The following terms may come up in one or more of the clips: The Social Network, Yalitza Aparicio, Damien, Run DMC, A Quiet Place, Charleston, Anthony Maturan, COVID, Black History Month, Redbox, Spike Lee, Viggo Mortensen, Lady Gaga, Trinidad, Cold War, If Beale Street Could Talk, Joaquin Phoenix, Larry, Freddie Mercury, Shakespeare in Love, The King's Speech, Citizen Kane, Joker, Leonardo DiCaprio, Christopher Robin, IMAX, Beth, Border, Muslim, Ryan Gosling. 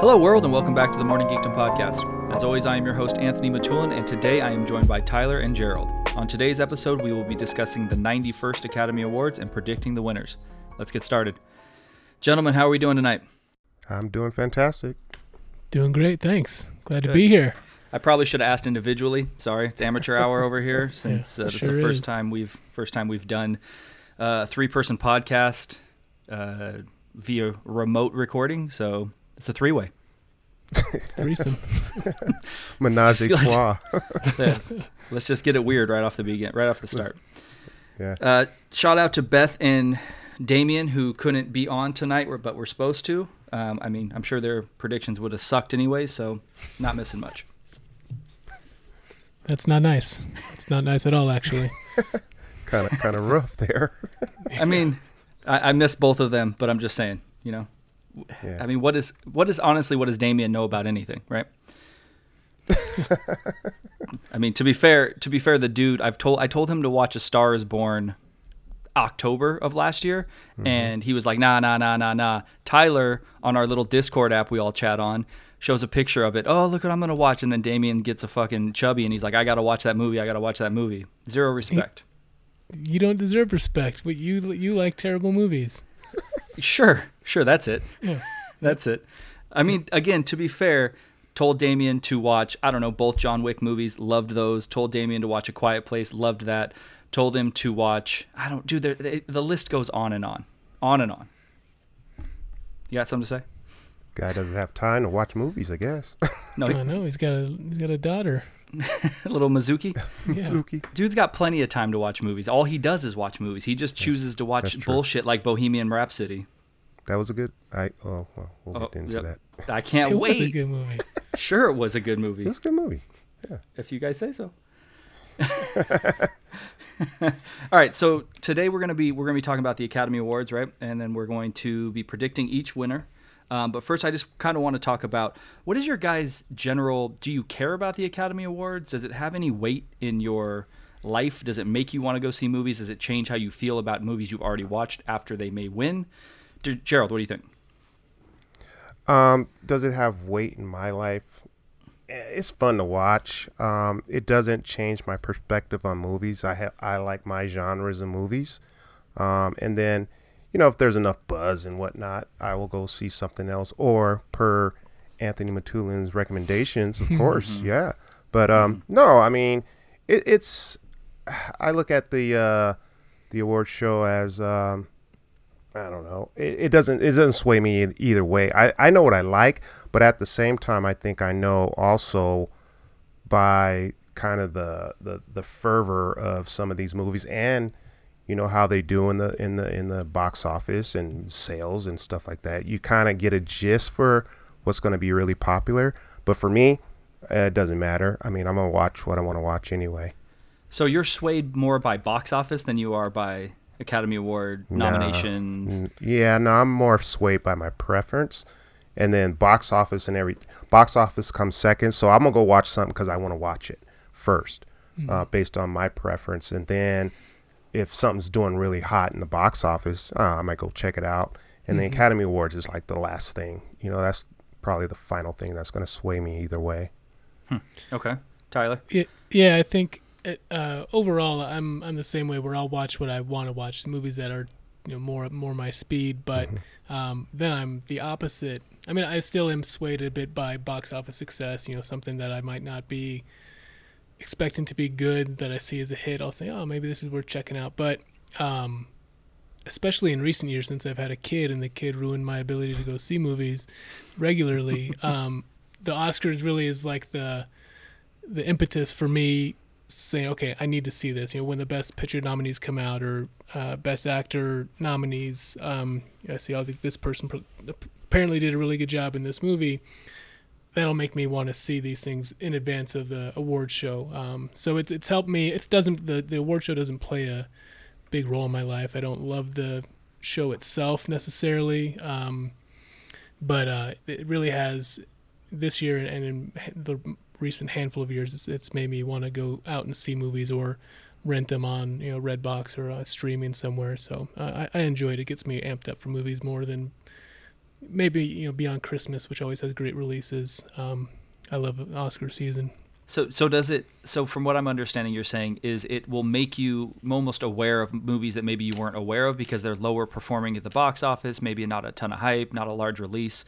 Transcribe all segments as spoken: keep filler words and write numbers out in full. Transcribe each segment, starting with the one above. Hello world and welcome back to the Morning Geekdom podcast. As always, I am your host Anthony Maturan, and today I am joined by Tyler and Jerald. On today's episode, we will be discussing the ninety-first Academy Awards and predicting the winners. Let's get started. Gentlemen, how are we doing tonight? I'm doing fantastic. Doing great, thanks. Glad Good. to be here. I probably should have asked individually. Sorry, it's amateur hour over here since yeah, uh, this sure is the first is. time we've first time we've done a uh, three-person podcast uh, via remote recording. So it's a three-way. Threesome. Menage a trois. yeah. Let's just get it weird right off the begin, right off the start. Yeah. Uh, shout out to Beth and Damien, who couldn't be on tonight, but were supposed to. Um, I mean, I'm sure their predictions would have sucked anyway, so not missing much. That's not nice. It's not nice at all, actually. Kind of, kind of rough there. I mean, I, I miss both of them, but I'm just saying, you know. Yeah. I mean, what is what is honestly what does Damien know about anything, right? I mean, to be fair, to be fair, the dude I've told I told him to watch A Star is Born October of last year, mm-hmm. and he was like, nah, nah, nah, nah, nah. Tyler on our little Discord app we all chat on shows a picture of it. Oh, look what I'm gonna watch, and then Damien gets a fucking chubby, and he's like, I gotta watch that movie. I gotta watch that movie. Zero respect. You don't deserve respect, but you you like terrible movies. Sure, sure, that's it. Yeah. That's it. I mean, again, to be fair, told Damien to watch, I don't know, both John Wick movies, loved those. Told Damien to watch A Quiet Place, loved that. Told him to watch, I don't, dude, they, the list goes on and on. On and on. You got something to say? Guy doesn't have time to watch movies, I guess. No, I know, he's got a, he's got a daughter. Little Mizuki. Yeah. Mizuki. Dude's got plenty of time to watch movies. All he does is watch movies. He just chooses that's, to watch bullshit like Bohemian Rhapsody. That was a good. I oh well, we'll oh, get into yep. that. I can't it wait. It was a good movie. Sure, it was a good movie. It was a good movie. Yeah. If you guys say so. All right. So today we're gonna be we're gonna be talking about the Academy Awards, right? And then we're going to be predicting each winner. Um, but first, I just kind of want to talk about what is your guys' general, do you care about the Academy Awards? Does it have any weight in your life? Does it make you want to go see movies? Does it change how you feel about movies you've already watched after they may win? D- Jerald, what do you think? Um, does it have weight in my life? It's fun to watch. Um, it doesn't change my perspective on movies. I ha- I like my genres and movies. Um, and then... You know, if there's enough buzz and whatnot, I will go see something else, or per Anthony Matulin's recommendations, of course. Mm-hmm. Yeah. But um, no, I mean, it, it's I look at the uh, the award show as um, I don't know. It, it doesn't it doesn't sway me either way. I, I know what I like. But at the same time, I think I know also by kind of the the, the fervor of some of these movies and you know how they do in the in the in the box office and sales and stuff like that. You kind of get a gist for what's going to be really popular. But for me, it doesn't matter. I mean, I'm gonna watch what I want to watch anyway. So you're swayed more by box office than you are by Academy Award nominations. Nah. Yeah, no, I'm more swayed by my preference, and then box office and every box office comes second. So I'm gonna go watch something because I want to watch it first, mm-hmm. uh, based on my preference, and then. If something's doing really hot in the box office, uh, I might go check it out. And mm-hmm. the Academy Awards is like the last thing. You know, that's probably the final thing that's going to sway me either way. Hmm. Okay. Tyler? Yeah, yeah I think it, uh, overall I'm I'm the same way where I'll watch what I want to watch, the movies that are you know more more my speed. But mm-hmm. um, then I'm the opposite. I mean, I still am swayed a bit by box office success, you know, something that I might not be expecting to be good that I see as a hit, I'll say, oh, maybe this is worth checking out. But um, especially in recent years, since I've had a kid and the kid ruined my ability to go see movies regularly, um, the Oscars really is like the the impetus for me saying, okay, I need to see this. You know, when the Best Picture nominees come out or uh, Best Actor nominees, um, I see, oh, this person apparently did a really good job in this movie. That'll make me want to see these things in advance of the award show. Um, so it's it's helped me. It doesn't the, the award show doesn't play a big role in my life. I don't love the show itself necessarily, um, But uh, it really has, this year and in the recent handful of years, it's, it's made me want to go out and see movies or rent them on, you know, Redbox or uh, streaming somewhere. So uh, I, I enjoy it. It gets me amped up for movies more than maybe, you know, beyond Christmas, which always has great releases. Um, I love Oscar season. So, so does it, so from what I'm understanding you're saying is it will make you almost aware of movies that maybe you weren't aware of because they're lower performing at the box office, maybe not a ton of hype, not a large release.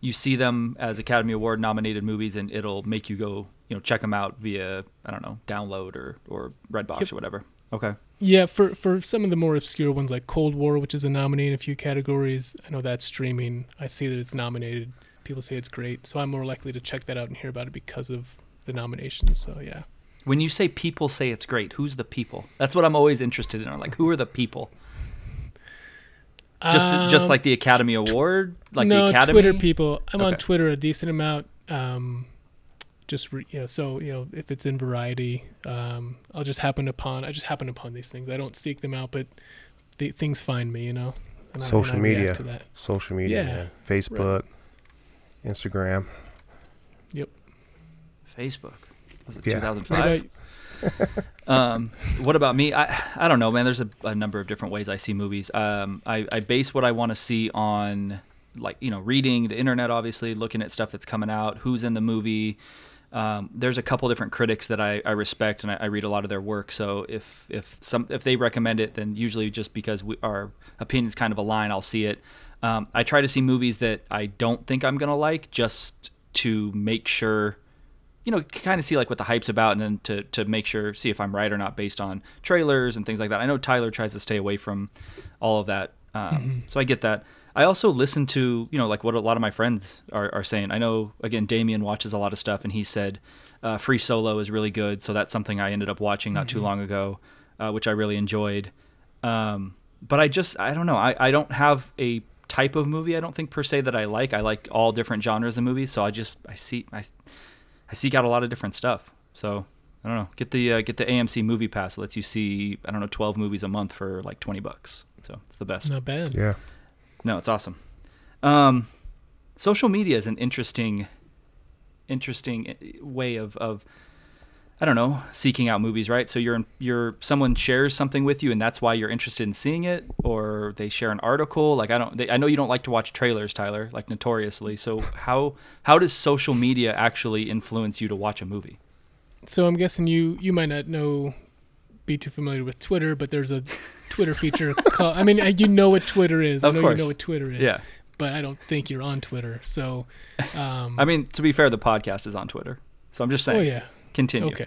You see them as Academy Award nominated movies and it'll make you go, you know, check them out via, I don't know, download or, or Redbox yep. or whatever. Okay. Yeah. For, for some of the more obscure ones like Cold War, which is a nominee in a few categories, I know that's streaming. I see that it's nominated. People say it's great. So I'm more likely to check that out and hear about it because of the nominations. So yeah. When you say people say it's great, who's the people? That's what I'm always interested in. I'm like, who are the people? Just um, just like the Academy Award, like no, the Academy. Twitter people. I'm okay. on Twitter a decent amount. Um, just re, you know, so you know, if it's in Variety, um, I'll just happen upon. I just happen upon these things. I don't seek them out, but the things find me. You know. And social I, and media. I react to that. Social media. Yeah. Man. Facebook, right. Instagram. Yep. Facebook. Was it yeah. two thousand five? um, what about me? I I don't know, man. There's a, a number of different ways I see movies. Um, I, I base what I want to see on, like, you know, reading the internet, obviously, looking at stuff that's coming out, who's in the movie. Um, there's a couple different critics that I, I respect, and I, I read a lot of their work. So if if some if they recommend it, then usually just because we, our opinions kind of align, I'll see it. Um, I try to see movies that I don't think I'm gonna like, just to make sure. You know, kind of see like what the hype's about, and then to, to make sure, see if I'm right or not based on trailers and things like that. I know Tyler tries to stay away from all of that, um, mm-hmm. so I get that. I also listen to, you know, like what a lot of my friends are, are saying. I know, again, Damien watches a lot of stuff, and he said uh, Free Solo is really good, so that's something I ended up watching not mm-hmm. too long ago, uh, which I really enjoyed. Um, but I just, I don't know, I, I don't have a type of movie, I don't think per se, that I like. I like all different genres of movies, so I just, I see... I. I seek out a lot of different stuff, so I don't know. Get the uh, get the A M C Movie Pass. It lets you see, I don't know, twelve movies a month for like twenty bucks. So it's the best. Not bad. Yeah. No, it's awesome. Um, social media is an interesting, interesting way of of I don't know seeking out movies, right? So you're you're someone shares something with you, and that's why you're interested in seeing it, or they share an article. Like I don't, they, I know you don't like to watch trailers, Tyler, like notoriously. So how how does social media actually influence you to watch a movie? So I'm guessing you you might not know, be too familiar with Twitter, but there's a Twitter feature. called, I mean, you know what Twitter is. Of I know course, you know what Twitter is. Yeah, but I don't think you're on Twitter. So, um, I mean, to be fair, the podcast is on Twitter. So I'm just saying. Oh yeah. Continue. Okay.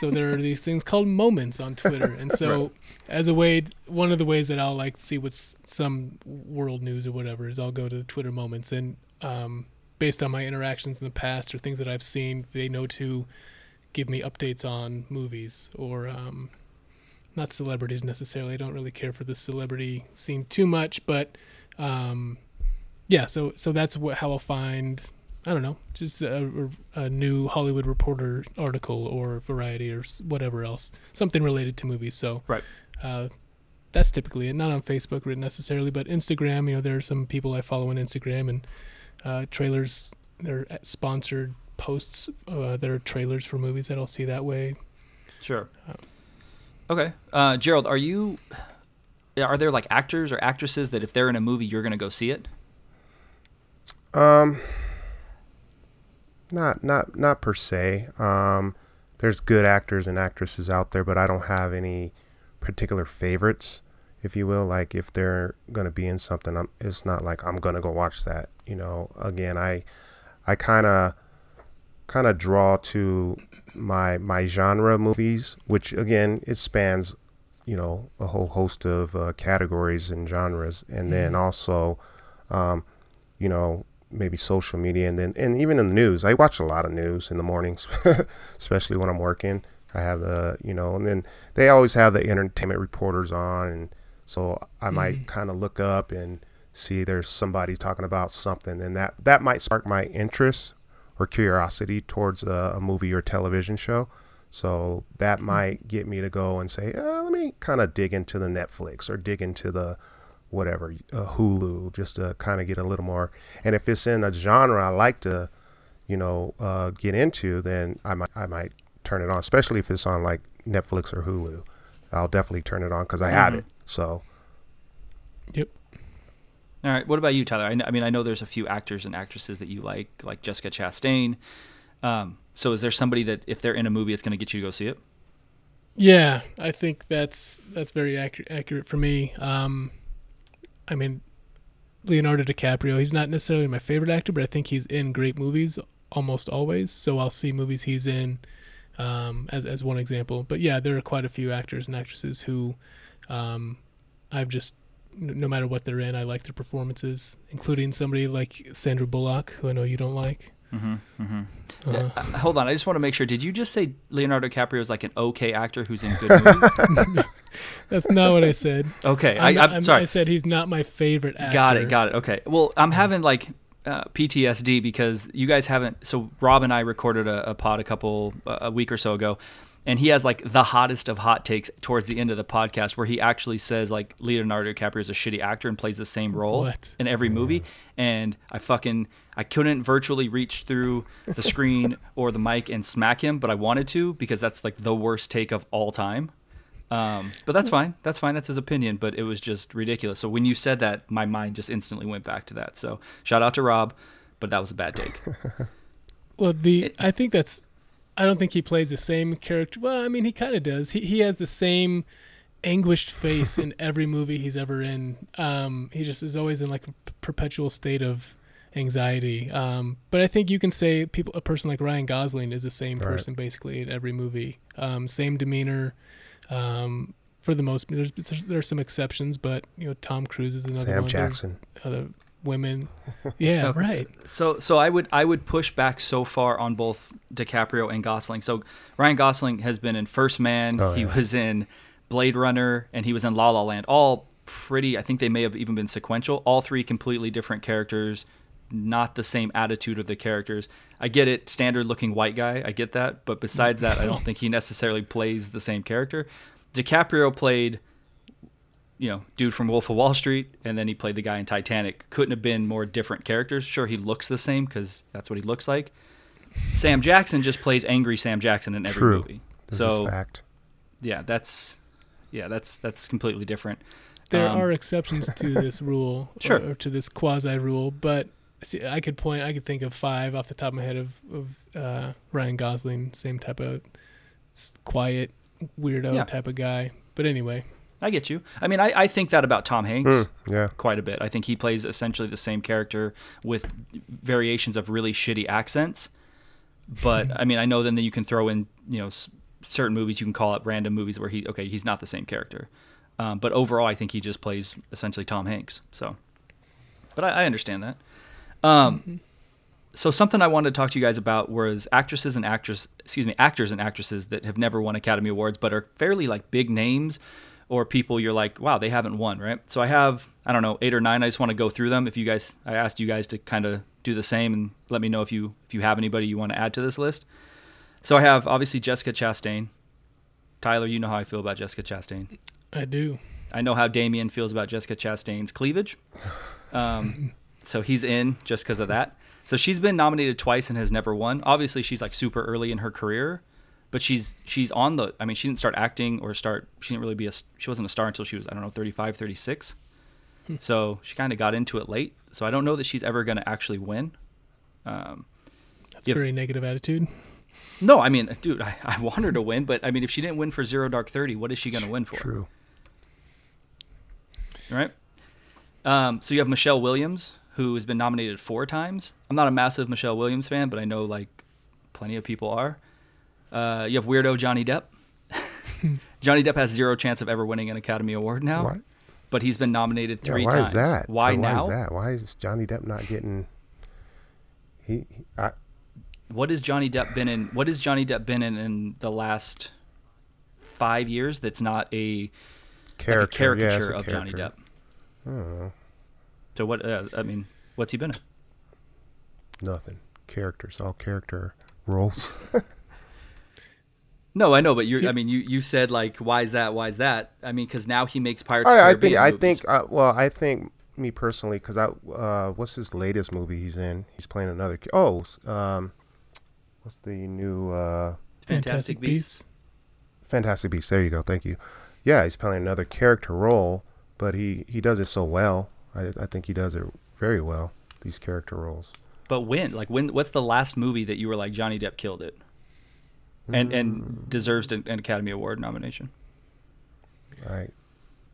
So there are these things called moments on Twitter. And so right. as a way, one of the ways that I'll like see what's some world news or whatever is I'll go to the Twitter moments. And um, based on my interactions in the past or things that I've seen, they know to give me updates on movies or um, not celebrities necessarily. I don't really care for the celebrity scene too much. But um, yeah, so, so that's what, how I'll find... I don't know, just a, a new Hollywood Reporter article or Variety or whatever else, something related to movies. So right. uh, that's typically it. Not on Facebook necessarily, but Instagram, you know, there are some people I follow on Instagram and uh, trailers, they're sponsored posts. Uh, there are trailers for movies that I'll see that way. Sure. Um, okay. Uh, Jerald, are you, are there like actors or actresses that if they're in a movie, you're going to go see it? Um... Not, not, not per se. Um, there's good actors and actresses out there, but I don't have any particular favorites, if you will. Like if they're gonna be in something, I'm, it's not like I'm gonna go watch that. You know, again, I, I kind of, kind of draw to my my genre movies, which again it spans, you know, a whole host of uh, categories and genres, and mm-hmm. then also, um, you know. Maybe social media and then and even in the news. I watch a lot of news in the mornings, especially when I'm working. I have the, you know, and then they always have the entertainment reporters on. And so I mm-hmm. might kind of look up and see there's somebody talking about something. And that, that might spark my interest or curiosity towards a, a movie or television show. So that mm-hmm. might get me to go and say, oh, let me kind of dig into the Netflix or dig into the whatever, uh, Hulu, just to kind of get a little more. And if it's in a genre I like to, you know, uh, get into, then I might, I might turn it on, especially if it's on like Netflix or Hulu. I'll definitely turn it on because I mm-hmm. have it. So. Yep. All right. What about you, Tyler? I, know, I mean, I know there's a few actors and actresses that you like, like Jessica Chastain. Um, so is there somebody that if they're in a movie, it's going to get you to go see it? Yeah, I think that's that's very accurate, accurate for me. Um, I mean, Leonardo DiCaprio, he's not necessarily my favorite actor, but I think he's in great movies almost always. So I'll see movies he's in um, as as one example. But yeah, there are quite a few actors and actresses who um, I've just, no matter what they're in, I like their performances, including somebody like Sandra Bullock, who I know you don't like. Mm-hmm, mm-hmm. Uh, uh, hold on, I just want to make sure. Did you just say Leonardo DiCaprio is like an okay actor who's in good movies? That's not what I said. Okay, I'm, I, I'm, I'm sorry. I said he's not my favorite actor. Got it, got it. Okay. Well, I'm having like uh, P T S D because you guys haven't. So Rob and I recorded a, a pod a couple uh, a week or so ago, and he has like the hottest of hot takes towards the end of the podcast where he actually says like Leonardo DiCaprio is a shitty actor and plays the same role what? in every movie. Yeah. And I fucking. I couldn't virtually reach through the screen or the mic and smack him, but I wanted to because that's like the worst take of all time. Um, but that's fine. That's fine. That's his opinion, but it was just ridiculous. So when you said that, my mind just instantly went back to that. So shout out to Rob, but that was a bad take. Well, the it, I think that's – I don't think he plays the same character. Well, I mean, he kind of does. He he has the same – anguished face in every movie he's ever in. Um, he just is always in like a perpetual state of anxiety. Um, but I think you can say people, a person like Ryan Gosling is the same All person right. basically in every movie. Um, same demeanor um, for the most. There's, there's there's some exceptions, but you know Tom Cruise is another Sam one. Sam Jackson. Other women. Yeah, okay. Right. So so I would I would push back so far on both DiCaprio and Gosling. So Ryan Gosling has been in First Man. Oh, he yeah. was in Blade Runner, and he was in La La Land. All pretty, I think they may have even been sequential. All three completely different characters, not the same attitude of the characters. I get it, standard looking white guy, I get that, but besides that, I don't think he necessarily plays the same character. DiCaprio played, you know, dude from Wolf of Wall Street, and then he played the guy in Titanic. Couldn't have been more different characters. Sure, he looks the same because that's what he looks like. Sam Jackson just plays angry Sam Jackson in every True. movie. This so, is fact. Yeah, that's... Yeah, that's that's completely different. There um, are exceptions to this rule, sure. or, or to this quasi rule, but see, I could point, I could think of five off the top of my head of of uh, Ryan Gosling, same type of quiet weirdo yeah. type of guy. But anyway, I get you. I mean, I, I think that about Tom Hanks, mm, yeah. quite a bit. I think he plays essentially the same character with variations of really shitty accents. But I mean, I know then that you can throw in, you know, certain movies you can call it random movies where he okay he's not the same character, um, but overall I think he just plays essentially Tom Hanks. So, but I, I understand that. Um, mm-hmm. So something I wanted to talk to you guys about was actresses and actress excuse me actors and actresses that have never won Academy Awards but are fairly like big names or people you're like wow they haven't won right. So I have I don't know eight or nine. I just want to go through them. If you guys I asked you guys to kind of do the same and let me know if you if you have anybody you want to add to this list. So I have, obviously, Jessica Chastain. Tyler, you know how I feel about Jessica Chastain. I do. I know how Damien feels about Jessica Chastain's cleavage. Um, so he's in just because of that. So she's been nominated twice and has never won. Obviously, she's, like, super early in her career. But she's she's on the – I mean, she didn't start acting or start – she didn't really be a – she wasn't a star until she was, I don't know, thirty-five, thirty-six. Hmm. So she kind of got into it late. So I don't know that she's ever going to actually win. Um, That's if, a very negative attitude. No, I mean, dude, I, I want her to win, but I mean, if she didn't win for Zero Dark Thirty, what is she going to win for? True. All right. Um, so you have Michelle Williams, who has been nominated four times. I'm not a massive Michelle Williams fan, but I know like plenty of people are. Uh, you have weirdo Johnny Depp. Johnny Depp has zero chance of ever winning an Academy Award now, what? but he's been nominated three yeah, why times. Is that? Why, why now? Is that? Why is Johnny Depp not getting? He, he I. What has Johnny Depp been in? What has Johnny Depp been in in the last five years? That's not a character, like a caricature yeah, a of character. Johnny Depp. I don't know. So what? Uh, I mean, what's he been in? Nothing. Characters, all character roles. No, I know, but you I mean, you, you said like, why is that? Why is that? I mean, because now he makes Pirates of the Caribbean I think movies. I think. Uh, well, I think me personally, because I uh, what's his latest movie he's in? He's playing another. Oh, um, what's the new uh, Fantastic Beasts? Fantastic Beasts. There you go. Thank you. Yeah, he's playing another character role, but he, he does it so well. I I think he does it very well. These character roles. But when, like, when? What's the last movie that you were like, Johnny Depp killed it? And and deserves an Academy Award nomination. All right.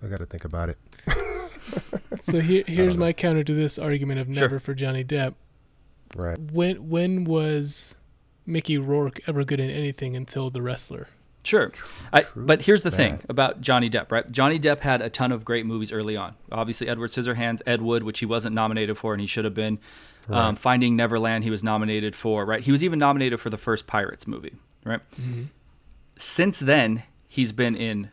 I got to think about it. So here, here's my counter to this argument of never sure. for Johnny Depp. Right. When when was Mickey Rourke ever good in anything until The Wrestler? Sure. I, but here's the that. thing about Johnny Depp, right? Johnny Depp had a ton of great movies early on. Obviously, Edward Scissorhands, Ed Wood, which he wasn't nominated for and he should have been. Right. Um, Finding Neverland, he was nominated for, right? He was even nominated for the first Pirates movie. Right. Mm-hmm. Since then, he's been in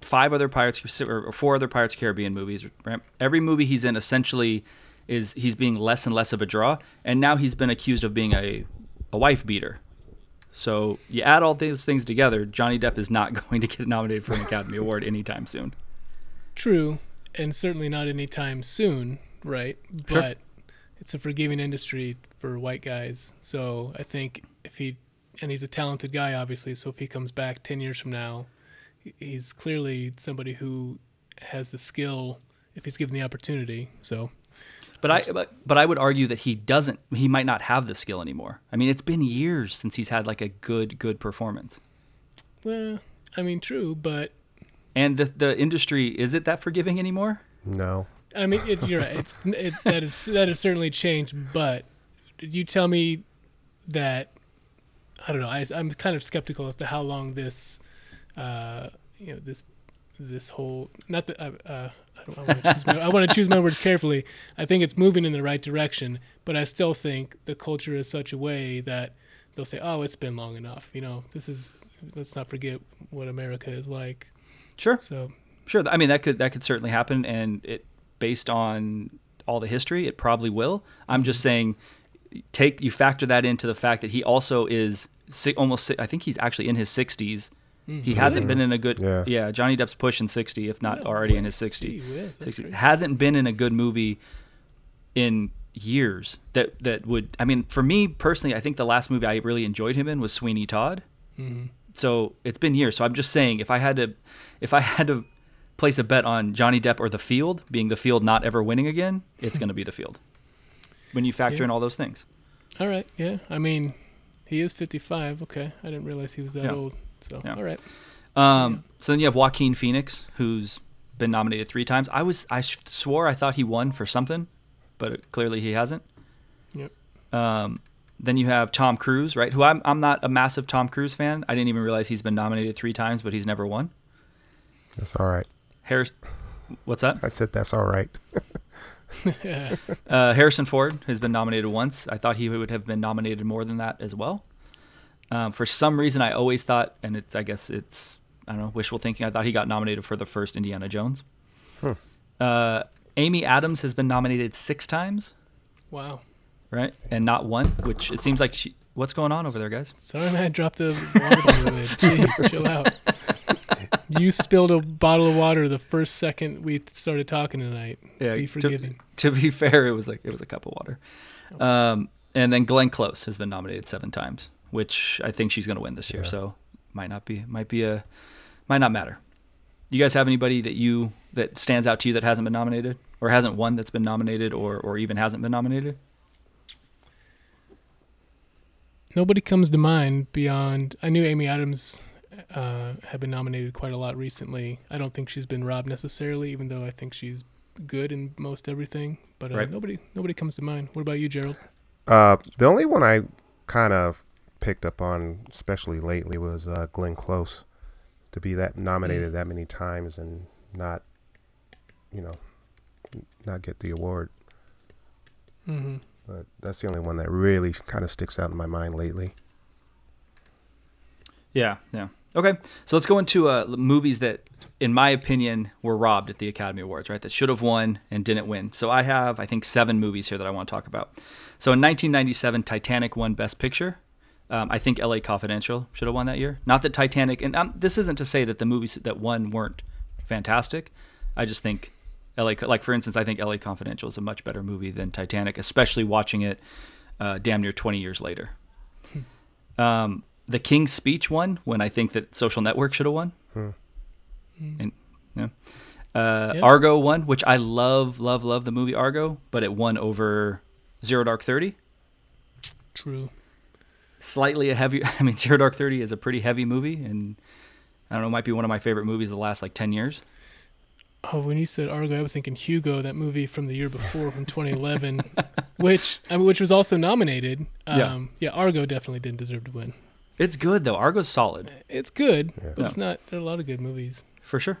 five other Pirates or four other Pirates Caribbean movies. Right. Every movie he's in essentially is he's being less and less of a draw. And now he's been accused of being a, a wife beater. So you add all these things together, Johnny Depp is not going to get nominated for an Academy Award anytime soon. True. And certainly not anytime soon. Right. Sure. But it's a forgiving industry for white guys. So I think if he. And he's a talented guy, obviously, so if he comes back ten years from now, he's clearly somebody who has the skill if he's given the opportunity. So, But I but, but I would argue that he doesn't. He might not have the skill anymore. I mean, it's been years since he's had like a good, good performance. Well, I mean, true, but... And the the industry, is it that forgiving anymore? No. I mean, it's, you're right. It's, it, that is, that has certainly changed, but you tell me that... I don't know. I, I'm kind of skeptical as to how long this, uh, you know, this, this whole. Not that uh, uh, I don't want to choose. My, I want to choose my words carefully. I think it's moving in the right direction, but I still think the culture is such a way that they'll say, "Oh, it's been long enough." You know, this is. Let's not forget what America is like. Sure. So sure. I mean, that could that could certainly happen, and it based on all the history, it probably will. I'm just saying. Take you factor that into the fact that he also is almost. I think he's actually in his sixties. Mm-hmm. He hasn't been in a good. Yeah, yeah Johnny Depp's pushing sixty, if not no, already in his sixty. sixty hasn't been in a good movie in years. That that would. I mean, for me personally, I think the last movie I really enjoyed him in was Sweeney Todd. Mm-hmm. So it's been years. So I'm just saying, if I had to, if I had to place a bet on Johnny Depp or The Field, being The Field not ever winning again, it's going to be The Field. When you factor yeah. in all those things. All right. Yeah. I mean, he is fifty-five. Okay. I didn't realize he was that yeah. old. So, yeah. all right. Um, yeah. So then you have Joaquin Phoenix, who's been nominated three times. I was, I swore I thought he won for something, but clearly he hasn't. Yep. Um, then you have Tom Cruise, right? Who I'm, I'm not a massive Tom Cruise fan. I didn't even realize he's been nominated three times, but he's never won. That's all right. Harris, what's that? I said that's all right. uh, Harrison Ford has been nominated once. I thought he would have been nominated more than that as well. Um, for some reason, I always thought, and it's I guess it's, I don't know, wishful thinking, I thought he got nominated for the first Indiana Jones. Hmm. Uh, Amy Adams has been nominated six times. Wow. Right? And not one, which it seems like she... What's going on over there, guys? Sorry, man, I dropped a water bottle lid. Jeez, chill out. You spilled a bottle of water the first second we started talking tonight. Yeah, be forgiving. To, to be fair, it was like it was a cup of water. Um, and then Glenn Close has been nominated seven times, which I think she's going to win this year. Yeah. So might not be, might be a, might not matter. You guys have anybody that you that stands out to you that hasn't been nominated or hasn't won that's been nominated or or even hasn't been nominated? Nobody comes to mind beyond. I knew Amy Adams uh, had been nominated quite a lot recently. I don't think she's been robbed necessarily, even though I think she's good in most everything. But uh, right. nobody, nobody comes to mind. What about you, Jerald? Uh, the only one I kind of picked up on, especially lately, was uh, Glenn Close. To be that nominated mm-hmm. that many times and not, you know, not get the award. Mm-hmm. But that's the only one that really kind of sticks out in my mind lately. Yeah, yeah. Okay, so let's go into uh, movies that, in my opinion, were robbed at the Academy Awards, right? That should have won and didn't win. So I have, I think, seven movies here that I want to talk about. So in nineteen ninety-seven, Titanic won Best Picture. Um, I think L A Confidential should have won that year. Not that Titanic, and um, this isn't to say that the movies that won weren't fantastic. I just think L A, like for instance, I think L A Confidential is a much better movie than Titanic, especially watching it uh, damn near twenty years later. Hmm. Um, the King's Speech won when I think that Social Network should have won. Hmm. And yeah. Uh, yep. Argo won, which I love, love, love the movie Argo, but it won over Zero Dark Thirty. True. Slightly a heavy. I mean, Zero Dark Thirty is a pretty heavy movie, and I don't know, it might be one of my favorite movies the last like ten years. Oh, when you said Argo, I was thinking Hugo, that movie from the year before, from twenty eleven, which I mean, which was also nominated. Um, yeah. yeah, Argo definitely didn't deserve to win. It's good though. Argo's solid. It's good, yeah. but no. it's not. There are a lot of good movies for sure.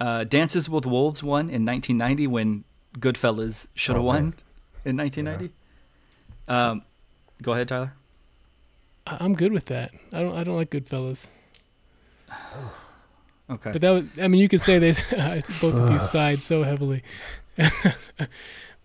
Uh, Dances with Wolves won in nineteen ninety when Goodfellas should have oh, won in nineteen ninety. Yeah. Um, go ahead, Tyler. I- I'm good with that. I don't. I don't like Goodfellas. Okay. But that was. I mean, you could say they both of these sighed so heavily.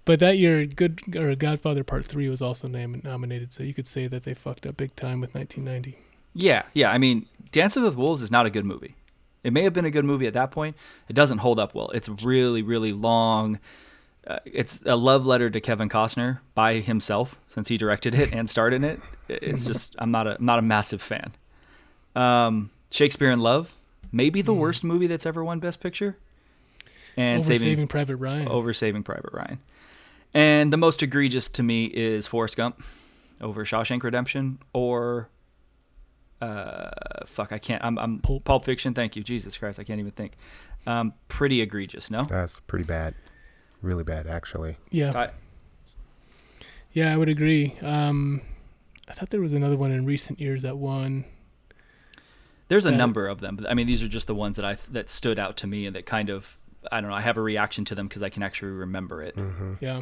But that year, Good or Godfather Part Three was also named nominated, so you could say that they fucked up big time with nineteen ninety. Yeah, yeah. I mean, Dances with Wolves is not a good movie. It may have been a good movie at that point. It doesn't hold up well. It's really, really long. Uh, it's a love letter to Kevin Costner by himself, since he directed it and starred in it. It's just I'm not a I'm not a massive fan. Um, Shakespeare in Love, maybe the mm. worst movie that's ever won Best Picture, and over Saving, Saving Private Ryan. Over Saving Private Ryan, and the most egregious to me is Forrest Gump over Shawshank Redemption or. Uh, fuck, I can't, I'm, I'm Pulp. Pulp Fiction. Thank you. Jesus Christ. I can't even think. Um, pretty egregious. No, that's pretty bad. Really bad actually. Yeah. I, yeah, I would agree. Um, I thought there was another one in recent years that won. There's a that, number of them. I mean, these are just the ones that I, that stood out to me and that kind of, I don't know. I have a reaction to them cause I can actually remember it. Mm-hmm. Yeah.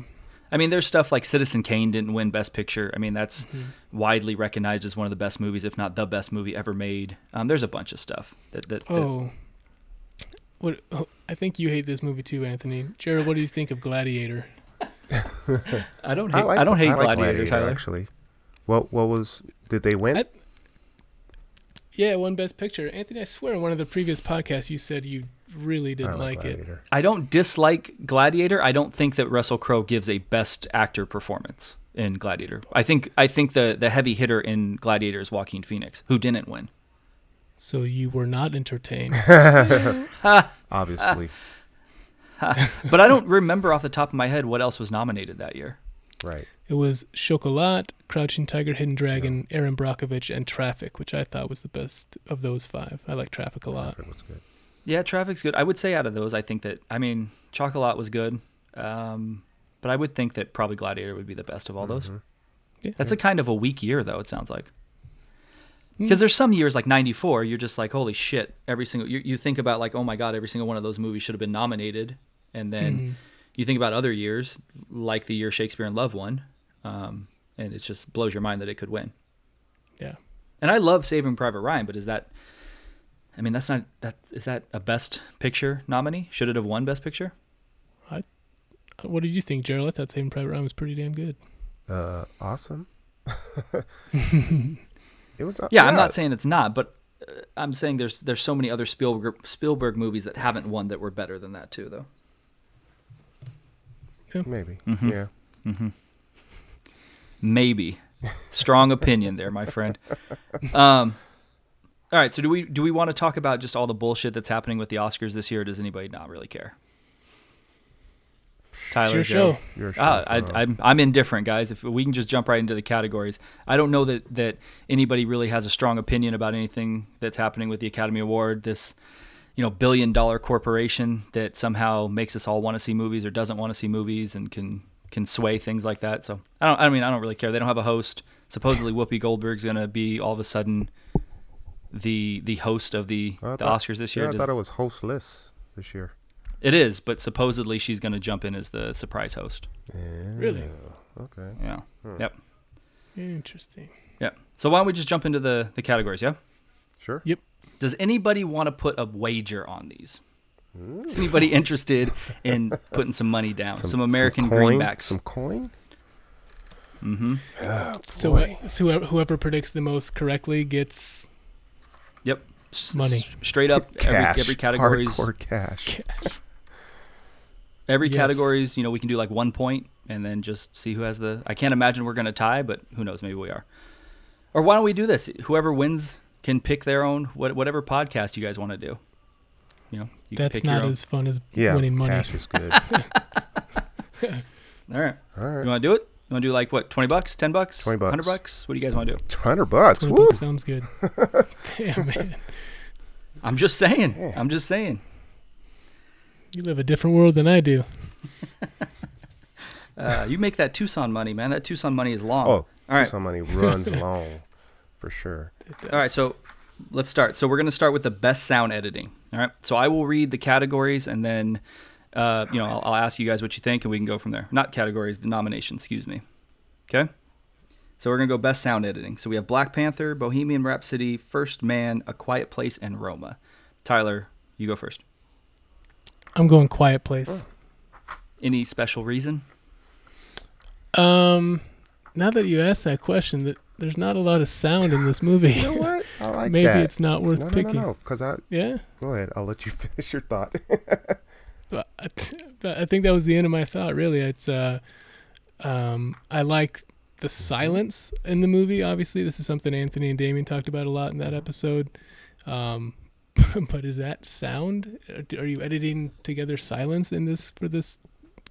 I mean, there's stuff like Citizen Kane didn't win Best Picture. I mean, that's mm-hmm. widely recognized as one of the best movies, if not the best movie ever made. Um, there's a bunch of stuff. That, that, that... Oh. What, oh, I think you hate this movie too, Anthony. Jerald, what do you think of Gladiator? I don't hate. I, like, I don't hate I like Gladiator, Gladiator. Tyler. Actually, what what was? Did they win? I, yeah, it won Best Picture. Anthony, I swear, in one of the previous podcasts, you said you. Really didn't I like, like it. I don't dislike Gladiator. I don't think that Russell Crowe gives a best actor performance in Gladiator. I think I think the, the heavy hitter in Gladiator is Joaquin Phoenix, who didn't win. So you were not entertained. Obviously. But I don't remember off the top of my head what else was nominated that year. Right. It was Chocolat, Crouching Tiger, Hidden Dragon, yeah. Aaron Brockovich, and Traffic, which I thought was the best of those five. I like Traffic a lot. Traffic was good. Yeah, Traffic's good. I would say out of those, I think that, I mean, Chocolat was good, um, but I would think that probably Gladiator would be the best of all those. Mm-hmm. Yeah. That's a kind of a weak year, though, it sounds like. Because mm. there's some years, like ninety-four, you're just like, holy shit, every single, you, you think about like, oh my God, every single one of those movies should have been nominated. And then mm-hmm. you think about other years, like the year Shakespeare in Love won, um, and it just blows your mind that it could win. Yeah. And I love Saving Private Ryan, but is that... I mean, that's not, that, is that a Best Picture nominee? Should it have won Best Picture? I, what did you think, Jerald? I thought Saving Private Ryan was pretty damn good. Uh, awesome. It was. Yeah, yeah, I'm not saying it's not, but I'm saying there's there's so many other Spielberg, Spielberg movies that haven't won that were better than that too, though. Yeah. Maybe, mm-hmm. yeah. Mm-hmm. Maybe. Strong opinion there, my friend. Um. All right, so do we do we want to talk about just all the bullshit that's happening with the Oscars this year, or does anybody not really care? Tyler, it's your show. Your show. Ah, I, I'm, I'm indifferent, guys. If we can just jump right into the categories. I don't know that, that anybody really has a strong opinion about anything that's happening with the Academy Award, this you know billion-dollar corporation that somehow makes us all want to see movies or doesn't want to see movies and can can sway things like that. So I don't. I mean, I don't really care. They don't have a host. Supposedly, Whoopi Goldberg's going to be all of a sudden... the the host of the, the thought, Oscars this year. Yeah, I Does, thought it was hostless this year. It is, but supposedly she's going to jump in as the surprise host. Yeah. Really? Okay. Yeah. Hmm. Yep. Interesting. Yep. So why don't we just jump into the, the categories, yeah? Sure. Yep. Does anybody want to put a wager on these? Ooh. Is anybody interested in putting some money down? Some, some American some coin, greenbacks. Some coin? Mm-hmm. Oh, so, boy. so whoever predicts the most correctly gets. Yep. Money. S- straight up, cash. every every category's hardcore cash. cash. Every yes. category's, you know, we can do like one point and then just see who has the. I can't imagine we're going to tie, but who knows? Maybe we are. Or why don't we do this? Whoever wins can pick their own what, whatever podcast you guys want to do. You know, you that's not as fun as yeah, winning money. Cash is good. All right. All right. You want to do it? You want to do like what? Twenty bucks? Ten bucks? Twenty bucks? Hundred bucks? What do you guys want to do? Hundred bucks. Woo. bucks. Sounds good. Damn, man. I'm just saying. Yeah. I'm just saying. You live a different world than I do. uh, you make that Tucson money, man. That Tucson money is long. Oh, All right. Tucson money runs long, for sure. All right, so let's start. So we're gonna start with the best sound editing. All right. So I will read the categories and then. Uh, you know, I'll, I'll ask you guys what you think, and we can go from there. Not categories, the nominations, excuse me. Okay? So we're going to go best sound editing. So we have Black Panther, Bohemian Rhapsody, First Man, A Quiet Place, and Roma. Tyler, you go first. I'm going Quiet Place. Oh. Any special reason? Um, now that you asked that question, that there's not a lot of sound in this movie. You know what? I like Maybe that. Maybe it's not worth no, picking. No, no, no, because I... Yeah? Go ahead. I'll let you finish your thought. But I think that was the end of my thought, really. It's uh, um, I like the silence in the movie, obviously. This is something Anthony and Damien talked about a lot in that episode. Um, but is that sound? Are you editing together silence in this for this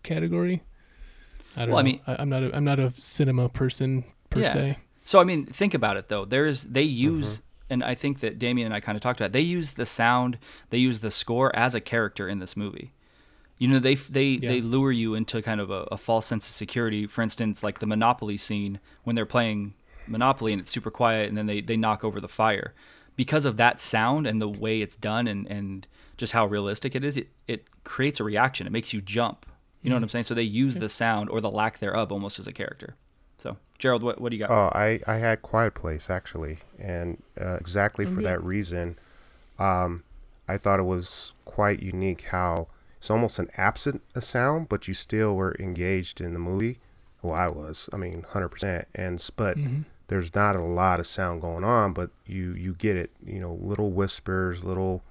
category? I don't well, know. I mean, I, I'm not a, I'm not a cinema person per yeah. se. So, I mean, think about it, though. There is they use... Mm-hmm. And I think that Damien and I kind of talked about it. They use the sound, they use the score as a character in this movie. You know, they they, yeah. they lure you into kind of a, a false sense of security. For instance, like the Monopoly scene when they're playing Monopoly and it's super quiet and then they, they knock over the fire. Because of that sound and the way it's done and, and just how realistic it is, it, it creates a reaction. It makes you jump. You know mm-hmm. what I'm saying? So they use yeah. the sound or the lack thereof almost as a character. So, Jerald, what, what do you got? Oh, I, I had Quiet Place, actually, and uh, exactly for that reason, um, I thought it was quite unique how it's almost an absent of sound, but you still were engaged in the movie. Well, I was, I mean, one hundred percent. And But mm-hmm. there's not a lot of sound going on, but you, you get it, you know, little whispers, little,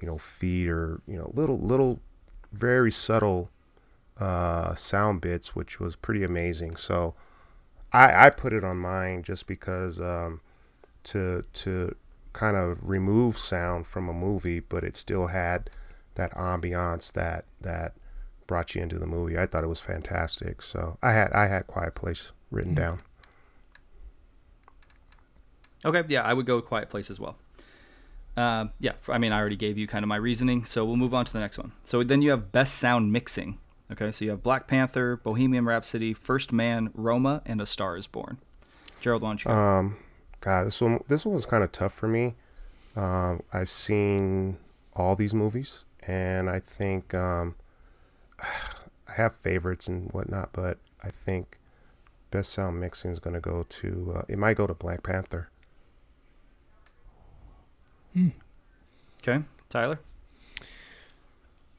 you know, feet or, you know, little, little very subtle uh, sound bits, which was pretty amazing. So... I, I put it on mine just because um, to to kind of remove sound from a movie, but it still had that ambiance that that brought you into the movie. I thought it was fantastic. So I had I had Quiet Place written mm-hmm. down. Okay, yeah, I would go with Quiet Place as well. Uh, yeah, I mean, I already gave you kind of my reasoning, so we'll move on to the next one. So then you have Best Sound Mixing. Okay, so you have Black Panther, Bohemian Rhapsody, First Man, Roma, and A Star is Born. Jerald, why don't you go? Um, God, this one, this one was kind of tough for me. Um, I've seen all these movies, and I think um, I have favorites and whatnot, but I think Best Sound Mixing is going to go to, uh, it might go to Black Panther. Mm. Okay, Tyler?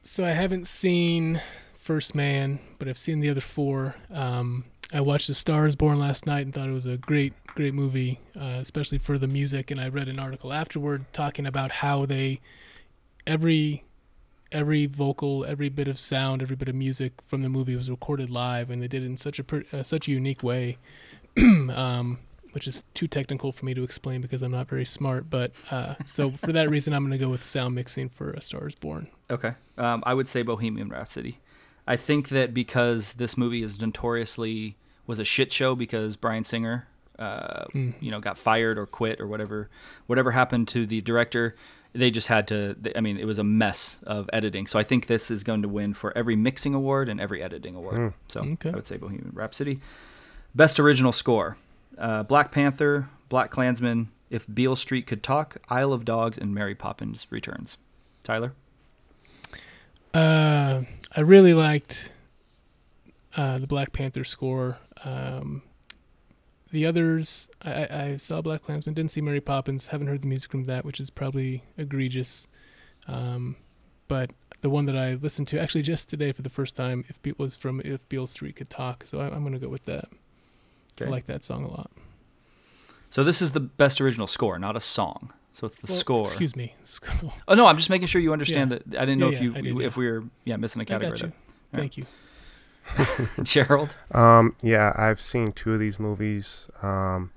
So I haven't seen... First Man, but I've seen the other four. Um, I watched A Star is Born last night and thought it was a great, great movie, uh, especially for the music. And I read an article afterward talking about how they, every, every vocal, every bit of sound, every bit of music from the movie was recorded live, and they did it in such a uh, such a unique way, um, which is too technical for me to explain because I'm not very smart. But uh, so for that reason, I'm going to go with sound mixing for A Star is Born. Okay, um, I would say Bohemian Rhapsody. I think that because this movie is notoriously was a shit show because Bryan Singer, uh, mm. you know, got fired or quit or whatever, whatever happened to the director, they just had to, I mean, it was a mess of editing. So I think this is going to win for every mixing award and every editing award. Mm. So okay. I would say Bohemian Rhapsody. Best original score. Uh, Black Panther, BlacKkKlansman, If Beale Street Could Talk, Isle of Dogs, and Mary Poppins Returns. Tyler? Uh... I really liked uh, the Black Panther score. Um, the others, I, I saw BlacKkKlansman, didn't see Mary Poppins, haven't heard the music from that, which is probably egregious. Um, but the one that I listened to actually just today for the first time if Be- was from If Beale Street Could Talk, so I, I'm going to go with that. Okay. I like that song a lot. So this is the best original score, not a song. So it's the well, score. Excuse me. Oh no, I'm just making sure you understand yeah. that. I didn't yeah, know if you yeah, did, if yeah. we were yeah missing a category. I got you. There. Thank yeah. you, Jerald. Um, yeah, I've seen two of these movies, um,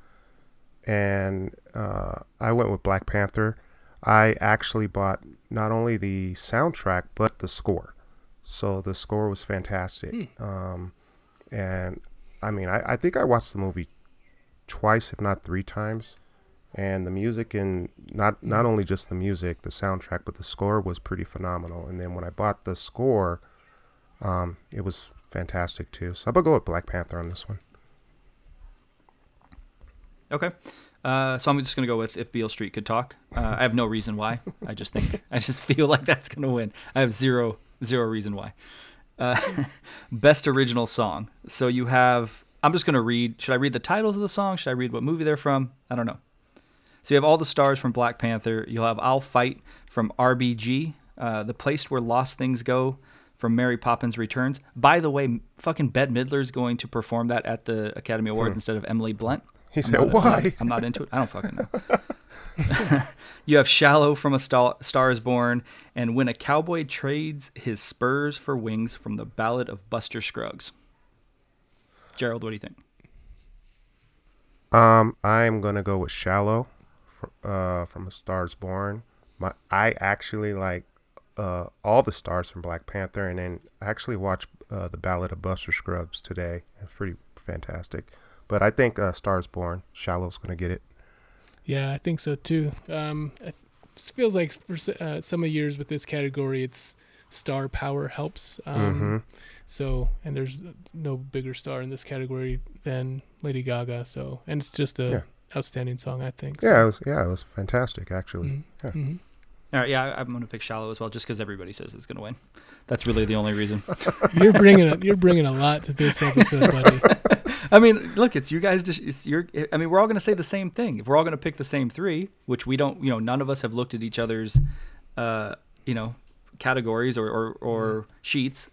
and uh, I went with Black Panther. I actually bought not only the soundtrack but the score. So the score was fantastic, mm. um, and I mean, I, I think I watched the movie twice, if not three times. And the music, and not not only just the music, the soundtrack, but the score was pretty phenomenal. And then when I bought the score, um, it was fantastic too. So I'm gonna go with Black Panther on this one. Okay, uh, so I'm just gonna go with If Beale Street Could Talk. Uh, I have no reason why. I just think I just feel like that's gonna win. I have zero zero reason why. Uh, best original song. So you have. I'm just gonna read. Should I read the titles of the song? Should I read what movie they're from? I don't know. So you have All the Stars from Black Panther. You'll have I'll Fight from R B G. Uh, the Place Where Lost Things Go from Mary Poppins Returns. By the way, fucking Bette Midler's going to perform that at the Academy Awards mm. instead of Emily Blunt. He I'm said, not, why? I'm not, I'm not into it. I don't fucking know. You have Shallow from A Star is Born. And When a Cowboy Trades His Spurs for Wings from The Ballad of Buster Scruggs. Jerald, what do you think? Um, I'm going to go with Shallow. Uh, from A Star is Born. My, I actually like uh, all the stars from Black Panther, and then I actually watched uh, The Ballad of Buster Scruggs today. It's pretty fantastic. But I think uh, Star is Born, Shallow's going to get it. Yeah, I think so too. Um, it feels like for uh, some of the years with this category, it's star power helps. Um, mm-hmm. So, and there's no bigger star in this category than Lady Gaga. So, and it's just a... Yeah. Outstanding song, I think. So. Yeah, it was, yeah, it was fantastic, actually. Mm-hmm. Yeah. Mm-hmm. All right, yeah, I'm gonna pick Shallow as well, just because everybody says it's gonna win. That's really the only reason. You're bringing a, you're bringing a lot to this episode, buddy. I mean, look, it's you guys. It's your. I mean, we're all gonna say the same thing. If we're all gonna pick the same three, which we don't, you know, none of us have looked at each other's, uh, you know, categories or or, or sheets.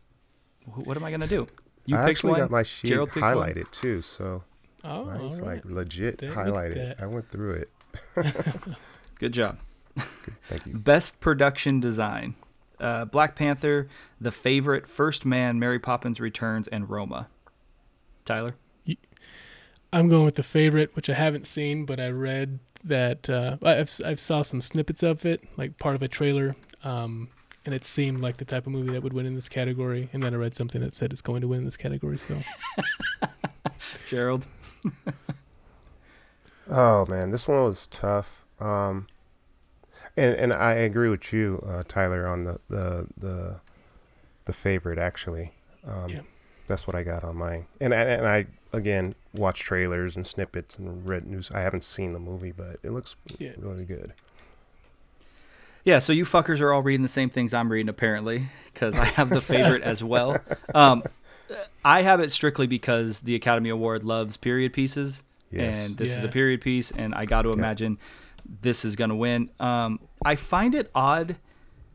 What am I gonna do? You I picked actually one, got my sheet Jerald highlighted one. Too, so. Oh, mine's right. Like legit there, highlighted. I went through it. Good job. Good, thank you. Best production design: uh, Black Panther, The Favorite, First Man, Mary Poppins Returns, and Roma. Tyler, I'm going with The Favorite, which I haven't seen, but I read that uh, I've I've saw some snippets of it, like part of a trailer, um, and it seemed like the type of movie that would win in this category. And then I read something that said it's going to win in this category. So, Jerald. Oh man, this one was tough. Um, and and I agree with you, uh, Tyler, on the the the, the Favorite. Actually, um, yeah. That's what I got on mine. And and I again watch trailers and snippets and read news. I haven't seen the movie, but it looks yeah. really good. Yeah, so you fuckers are all reading the same things I'm reading apparently, because I have The Favorite as well. Um, I have it strictly because the Academy Award loves period pieces, yes. and this yeah. is a period piece, and I got to imagine yeah. this is going to win. Um, I find it odd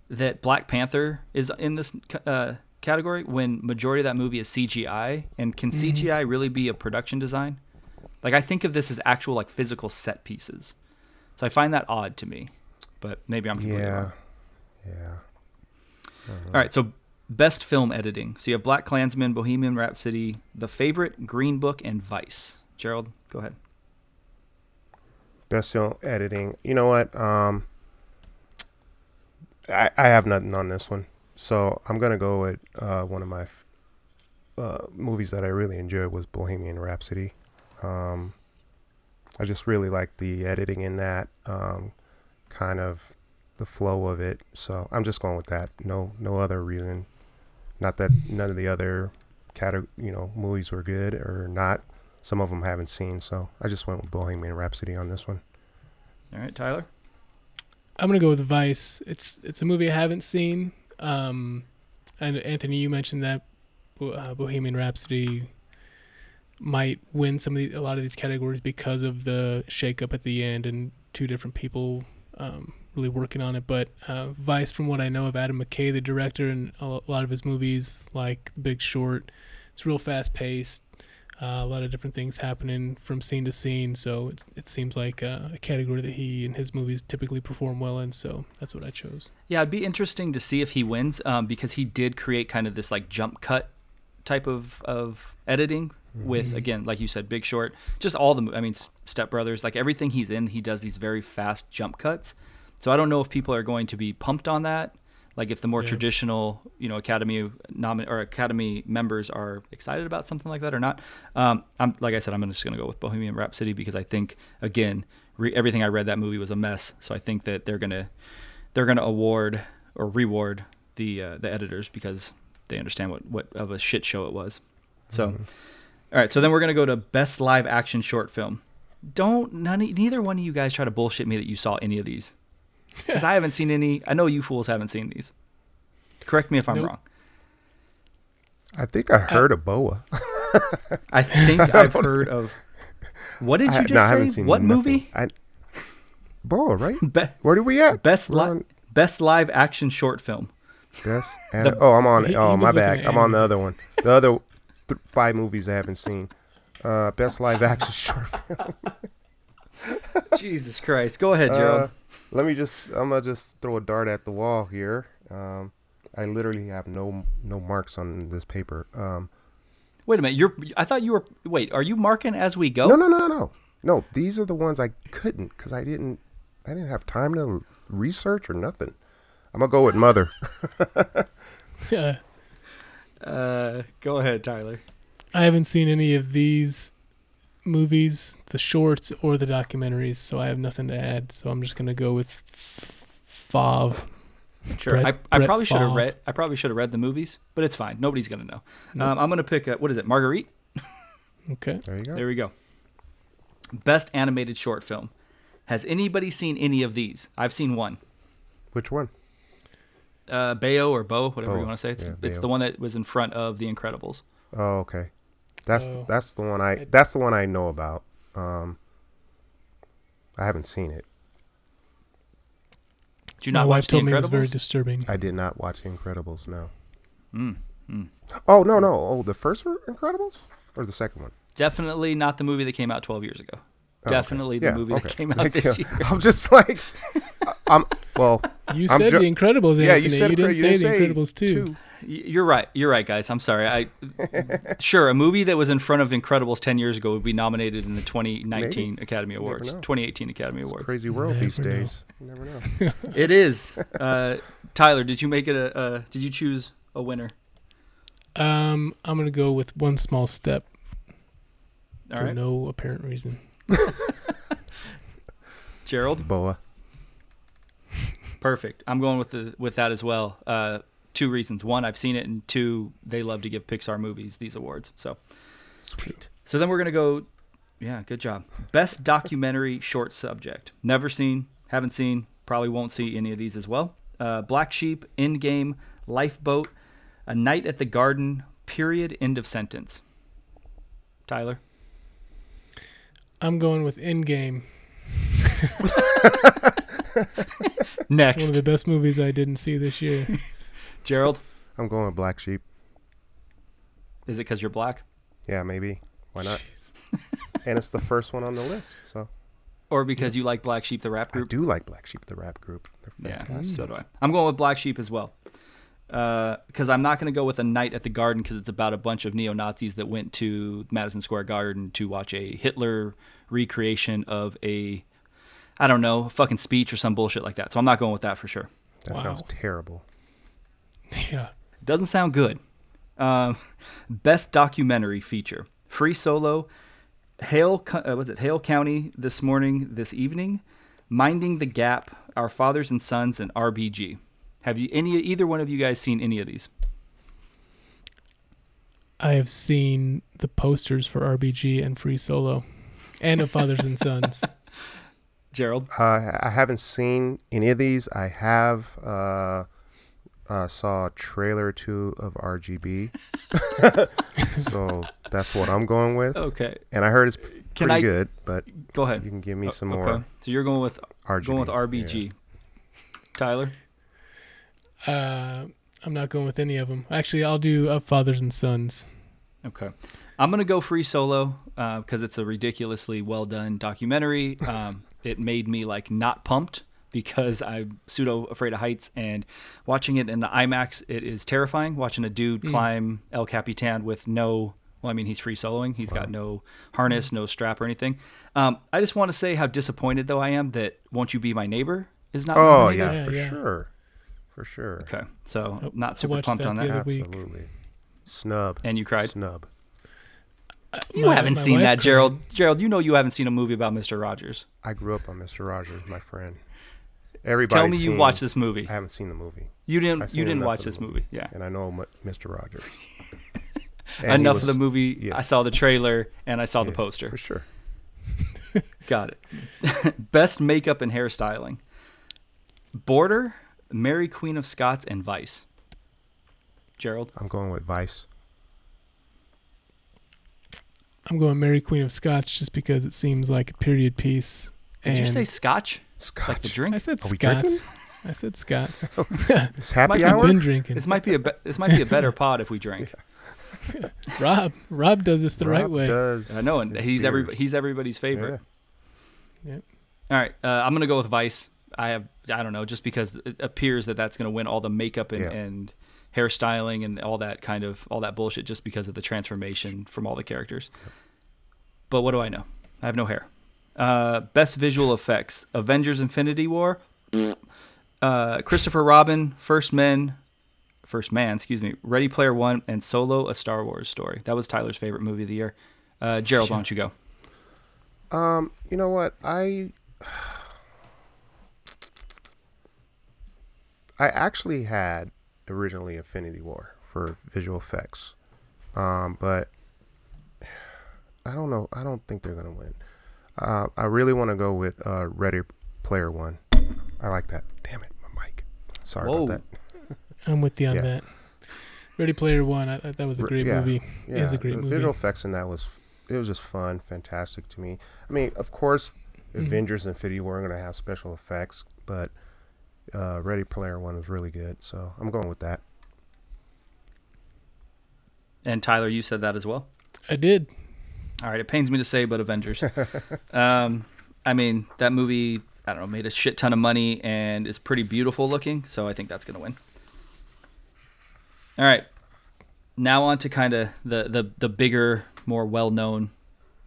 that Black Panther is in this uh, category when majority of that movie is C G I, and can mm-hmm. C G I really be a production design? Like, I think of this as actual, like, physical set pieces. So I find that odd to me, but maybe I'm completely yeah. wrong. Yeah. All right, so... Best film editing. So you have BlacKkKlansman, Bohemian Rhapsody, The Favorite, Green Book, and Vice. Jerald, go ahead. Best film editing. You know what? Um, I, I have nothing on this one. So I'm going to go with uh, one of my uh, movies that I really enjoyed was Bohemian Rhapsody. Um, I just really liked the editing in that, um, kind of the flow of it. So I'm just going with that. No, no other reason. Not that none of the other category, you know, movies were good or not. Some of them I haven't seen, so I just went with Bohemian Rhapsody on this one. All right, Tyler. I'm gonna go with Vice. It's it's a movie I haven't seen. Um, and Anthony, you mentioned that uh, Bohemian Rhapsody might win some of the, a lot of these categories because of the shakeup at the end and two different people um, really working on it. But uh, Vice, from what I know of Adam McKay, the director, and a lot of his movies like Big Short, it's real fast paced, Uh, a lot of different things happening from scene to scene, so it's, it seems like uh, a category that he and his movies typically perform well in, so that's what I chose. Yeah, it'd be interesting to see if he wins, um, because he did create kind of this like jump cut type of, of editing mm-hmm. with, again, like you said, Big Short, just all the, I mean, Step Brothers, like everything he's in, he does these very fast jump cuts. So I don't know if people are going to be pumped on that. Like if the more yeah. traditional, you know, Academy nomin or Academy members are excited about something like that or not. Um, I'm like I said, I'm just going to go with Bohemian Rhapsody because I think again, re- everything I read that movie was a mess. So I think that they're gonna they're gonna award or reward the uh, the editors because they understand what, what of a shit show it was. So mm-hmm. all right, so then we're gonna go to best live action short film. Don't none neither one of you guys try to bullshit me that you saw any of these. Because I haven't seen any. I know you fools haven't seen these. Correct me if I'm nope. wrong. I think I heard I, of Boa. I think I've I heard of. What did you I, just no, say? I haven't seen what nothing. movie? I, Boa, right? Be, Where are we at? Best live, best live action short film. Yes. the, oh, I'm on. He, oh, he my bad. I'm on the other one. The other th- five movies I haven't seen. Uh, best live action short film. Jesus Christ! Go ahead, Jerald. Uh, Let me just, I'm going to just throw a dart at the wall here. Um, I literally have no no marks on this paper. Um, wait a minute. You're. I thought you were, wait, are you marking as we go? No, no, no, no. No, these are the ones I couldn't because I didn't, I didn't have time to research or nothing. I'm going to go with Mother. yeah. Uh, go ahead, Tyler. I haven't seen any of these movies, the shorts, or the documentaries, so I have nothing to add, so I'm just gonna go with Favre. Sure. Brett, I, I probably should have read I probably should have read the movies, but it's fine. Nobody's gonna know. Nope. Um, I'm gonna pick a, what is it, Marguerite? Okay. There you go. There we go. Best animated short film. Has anybody seen any of these? I've seen one. Which one? Uh Bayo or Bo, whatever Bo. you want to say. It's, yeah, it's the one that was in front of The Incredibles. Oh, okay. That's oh, that's the one I that's the one I know about. Um, I haven't seen it. Did you not My watch wife told The Incredibles? Me it was very disturbing. I did not watch The Incredibles. No. Mm, mm. Oh no no oh the first Incredibles or the second one? Definitely not the movie that came out twelve years ago. Oh, Definitely okay. the yeah, movie okay. that came out like, this year. I'm just like, I'm well. You I'm said ju- The Incredibles. Anthony. Yeah, you said you didn't, you didn't say The Incredibles too. You're right. You're right, guys. I'm sorry. I sure a movie that was in front of Incredibles ten years ago would be nominated in the twenty nineteen Maybe. Academy Awards, twenty eighteen Academy it's Awards. A crazy world Never these know. days. You never know. It is. Uh, Tyler, did you make it a? Uh, did you choose a winner? Um, I'm gonna go with One Small Step. All for right. no apparent reason. Jerald? Boa. Perfect. I'm going with the with that as well. Uh, two reasons. One, I've seen it, and two, they love to give Pixar movies these awards. So sweet. So then we're gonna go. Yeah, good job. Best documentary short subject. Never seen, haven't seen, probably won't see any of these as well. Uh, Black Sheep, Endgame, Lifeboat, A Night at the Garden. Period. End of sentence. Tyler. I'm going with Endgame. Next. One of the best movies I didn't see this year. Jerald? I'm going with Black Sheep. Is it because you're black? Yeah, maybe. Why not? And it's the first one on the list. So. Or because yeah. you like Black Sheep, the rap group? I do like Black Sheep, the rap group. They're fantastic. Yeah, so do I. I'm going with Black Sheep as well. Because uh, I'm not going to go with A Night at the Garden because it's about a bunch of neo-Nazis that went to Madison Square Garden to watch a Hitler recreation of a, I don't know, fucking speech or some bullshit like that. So I'm not going with that for sure. That wow. sounds terrible. Yeah. Doesn't sound good. Um, best documentary feature. Free Solo, Hale, uh, was it Hale County This Morning, This Evening, Minding the Gap, Our Fathers and Sons, and R B G. Have you any either one of you guys seen any of these? I have seen the posters for R B G and Free Solo, and of Fathers and Sons. Jerald, uh, I haven't seen any of these. I have uh, uh, saw a trailer or two of R G B, so that's what I'm going with. Okay, and I heard it's pretty can I, good. But go ahead. You can give me oh, some okay. more. So you're going with R G B. Going with R B G, yeah. Tyler. Uh, I'm not going with any of them. Actually, I'll do Up Fathers and Sons. Okay. I'm going to go Free Solo because uh, it's a ridiculously well done documentary. Um, it made me like not pumped because I'm pseudo afraid of heights, and watching it in the IMAX, it is terrifying. Watching a dude mm. climb El Capitan with no, well, I mean, he's free soloing. He's wow. got no harness, no strap or anything. Um, I just want to say how disappointed though I am that Won't You Be My Neighbor is not. Oh yeah, yeah, for yeah. sure. For sure. Okay. So I, not super pumped that on that. Absolutely. Week. Snub. And you cried? Snub. You my, haven't my seen that, cried. Jerald. Jerald, you know you haven't seen a movie about Mister Rogers. I grew up on Mister Rogers, my friend. Everybody. Tell me seen, you watched this movie. I haven't seen the movie. You didn't. You didn't watch this movie. movie. Yeah. And I know Mister Rogers. Enough was, of the movie. Yeah. I saw the trailer and I saw yeah, the poster. For sure. Got it. Best makeup and hairstyling. Border, Mary Queen of Scots, and Vice. Jerald? I'm going with Vice. I'm going Mary Queen of Scots just because it seems like a period piece. Did you say Scotch? Scotch. Like the drink? I said Scots. I said Scots. It's happy might hour? Been drinking. This might be a be- this might be a better pod if we drink. Yeah. Rob Rob does this the Rob right way. Does I know, and he's every he's everybody's favorite. Yeah. Yep. All right, uh, I'm going to go with Vice. I have I don't know, just because it appears that that's going to win all the makeup and, yeah. and hairstyling and all that kind of all that bullshit just because of the transformation from all the characters. But what do I know? I have no hair. Uh, best visual effects: Avengers: Infinity War, uh, Christopher Robin, First Men, First Man, excuse me, Ready Player One, and Solo: A Star Wars Story. That was Tyler's favorite movie of the year. Uh, Jerald, why don't you go? Um, you know what I. I actually had originally Infinity War for visual effects, um, but I don't know. I don't think they're going to win. Uh, I really want to go with uh, Ready Player One. I like that. Damn it, my mic. Sorry Whoa. about that. I'm with you on yeah. that. Ready Player One, I, I, that was a great yeah, movie. Yeah, it was a great the movie. Visual effects in that was, it was just fun, fantastic to me. I mean, of course, mm-hmm. Avengers and Infinity War are going to have special effects, but Uh, Ready Player One was really good, so I'm going with that. And Tyler, you said that as well? I did. All right, it pains me to say, but Avengers. um, I mean, that movie, I don't know, made a shit ton of money and is pretty beautiful looking, so I think that's going to win. All right, now on to kind of the, the, the bigger, more well-known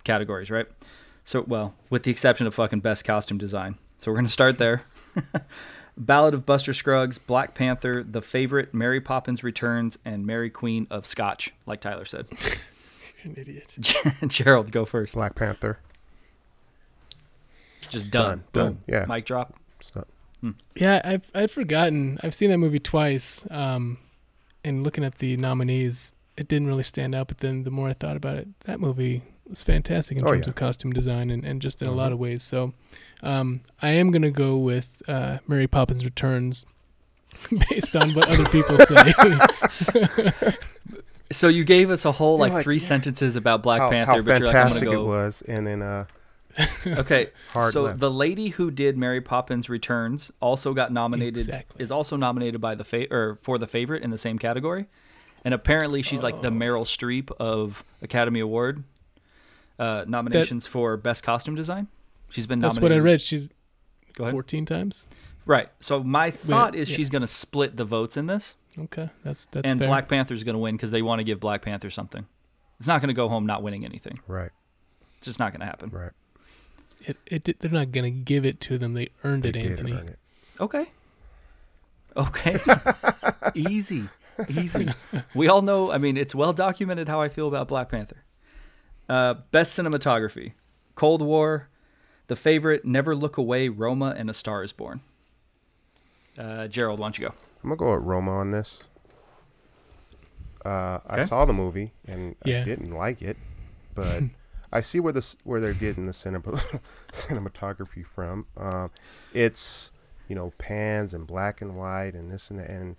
categories, right? So, well, with the exception of fucking best costume design. So we're going to start there. Ballad of Buster Scruggs, Black Panther, The Favorite, Mary Poppins Returns, and Mary Queen of Scots, like Tyler said. You're an idiot. Jerald, go first. Black Panther. Just done. Done. Boom. Yeah. Mic drop. Hmm. Yeah, I've I'd forgotten. I've seen that movie twice, um, and looking at the nominees, it didn't really stand out, but then the more I thought about it, that movie was fantastic in oh, terms yeah. of costume design and, and just in mm-hmm. a lot of ways. So um, I am going to go with uh, Mary Poppins Returns based on what other people say. So you gave us a whole like, like three yeah. sentences about Black how, Panther. How but fantastic you're like, I'm gonna go. It was. And then uh, okay, hard so left. The lady who did Mary Poppins Returns also got nominated, exactly. is also nominated by the fa- or for The Favorite in the same category. And apparently she's oh. like the Meryl Streep of Academy Award. Uh, nominations that, for best costume design. She's been nominated. That's what I read. She's Go ahead. fourteen times. Right. So my thought Wait, is yeah. she's going to split the votes in this. Okay. That's that's And fair. Black Panther's going to win because they want to give Black Panther something. It's not going to go home not winning anything. Right. It's just not going to happen. Right. It it they're not going to give it to them. They earned they it, Anthony. Earn it. Okay. Okay. Easy. Easy. We all know, I mean, it's well documented how I feel about Black Panther. Uh, best cinematography, Cold War, The Favorite, Never Look Away, Roma, and A Star is Born. Uh, Jerald, why don't you go? I'm going to go with Roma on this. Uh, okay. I saw the movie, and yeah. I didn't like it, but I see where this, where they're getting the cinema, cinematography from. Um, it's, you know, pans and black and white and this and that, and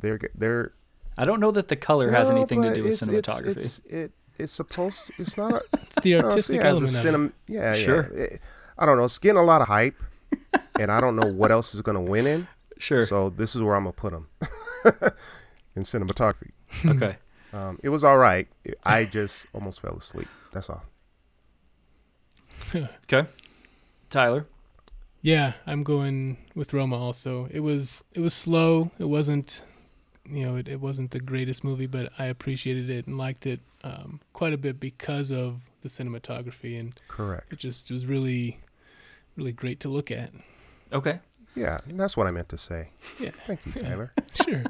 they're... they're I don't know that the color no, has anything to do with it's, cinematography. It's, it's, it, It's supposed to, it's not a, it's the artistic you know, element of cinem- it. Yeah, sure. Yeah. It, I don't know. It's getting a lot of hype, and I don't know what else is going to win in. Sure. So this is where I'm going to put them in cinematography. Okay. Um, it was all right. I just almost fell asleep. That's all. Okay. Tyler. Yeah, I'm going with Roma also. It was it was slow. It wasn't, you know, it, it wasn't the greatest movie, but I appreciated it and liked it um, quite a bit because of the cinematography and correct. It just was really, really great to look at. Okay. Yeah, that's what I meant to say. Yeah. Thank you, Tyler. Yeah. Sure.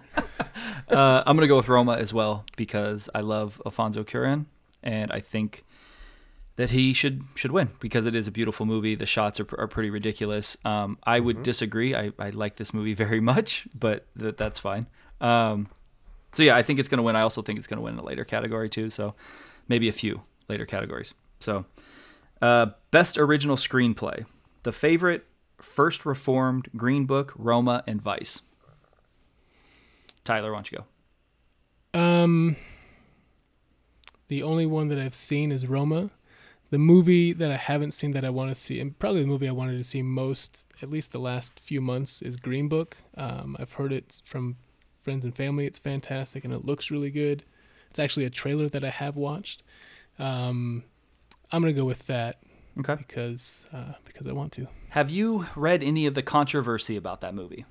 uh, I'm gonna go with Roma as well because I love Alfonso Cuarón and I think that he should should win because it is a beautiful movie. The shots are, are pretty ridiculous. Um, I mm-hmm. would disagree. I, I like this movie very much, but th- that's fine. Um, so yeah, I think it's going to win. I also think it's going to win in a later category too. So maybe a few later categories. So uh, best original screenplay: The Favorite, First Reformed, Green Book, Roma, and Vice. Tyler, why don't you go? Um, the only one that I've seen is Roma. The movie that I haven't seen that I want to see, and probably the movie I wanted to see most, at least the last few months, is Green Book. Um, I've heard it from friends and family. It's fantastic, and it looks really good. It's actually a trailer that I have watched. Um, I'm going to go with that okay. because uh, because I want to. Have you read any of the controversy about that movie?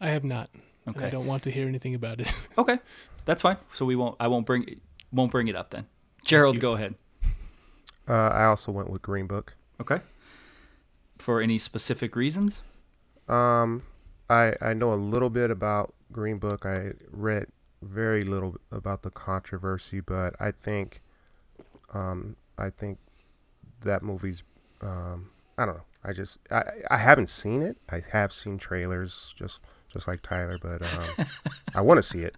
I have not. Okay. I don't want to hear anything about it. Okay, that's fine. So we won't. I won't bring won't bring it up then. Jerald, go ahead. Uh, I also went with Green Book. Okay. For any specific reasons? Um, I I know a little bit about Green Book. I read very little about the controversy, but I think, um, I think that movie's, um, I don't know. I just I, I haven't seen it. I have seen trailers, just just like Tyler, but um, I want to see it,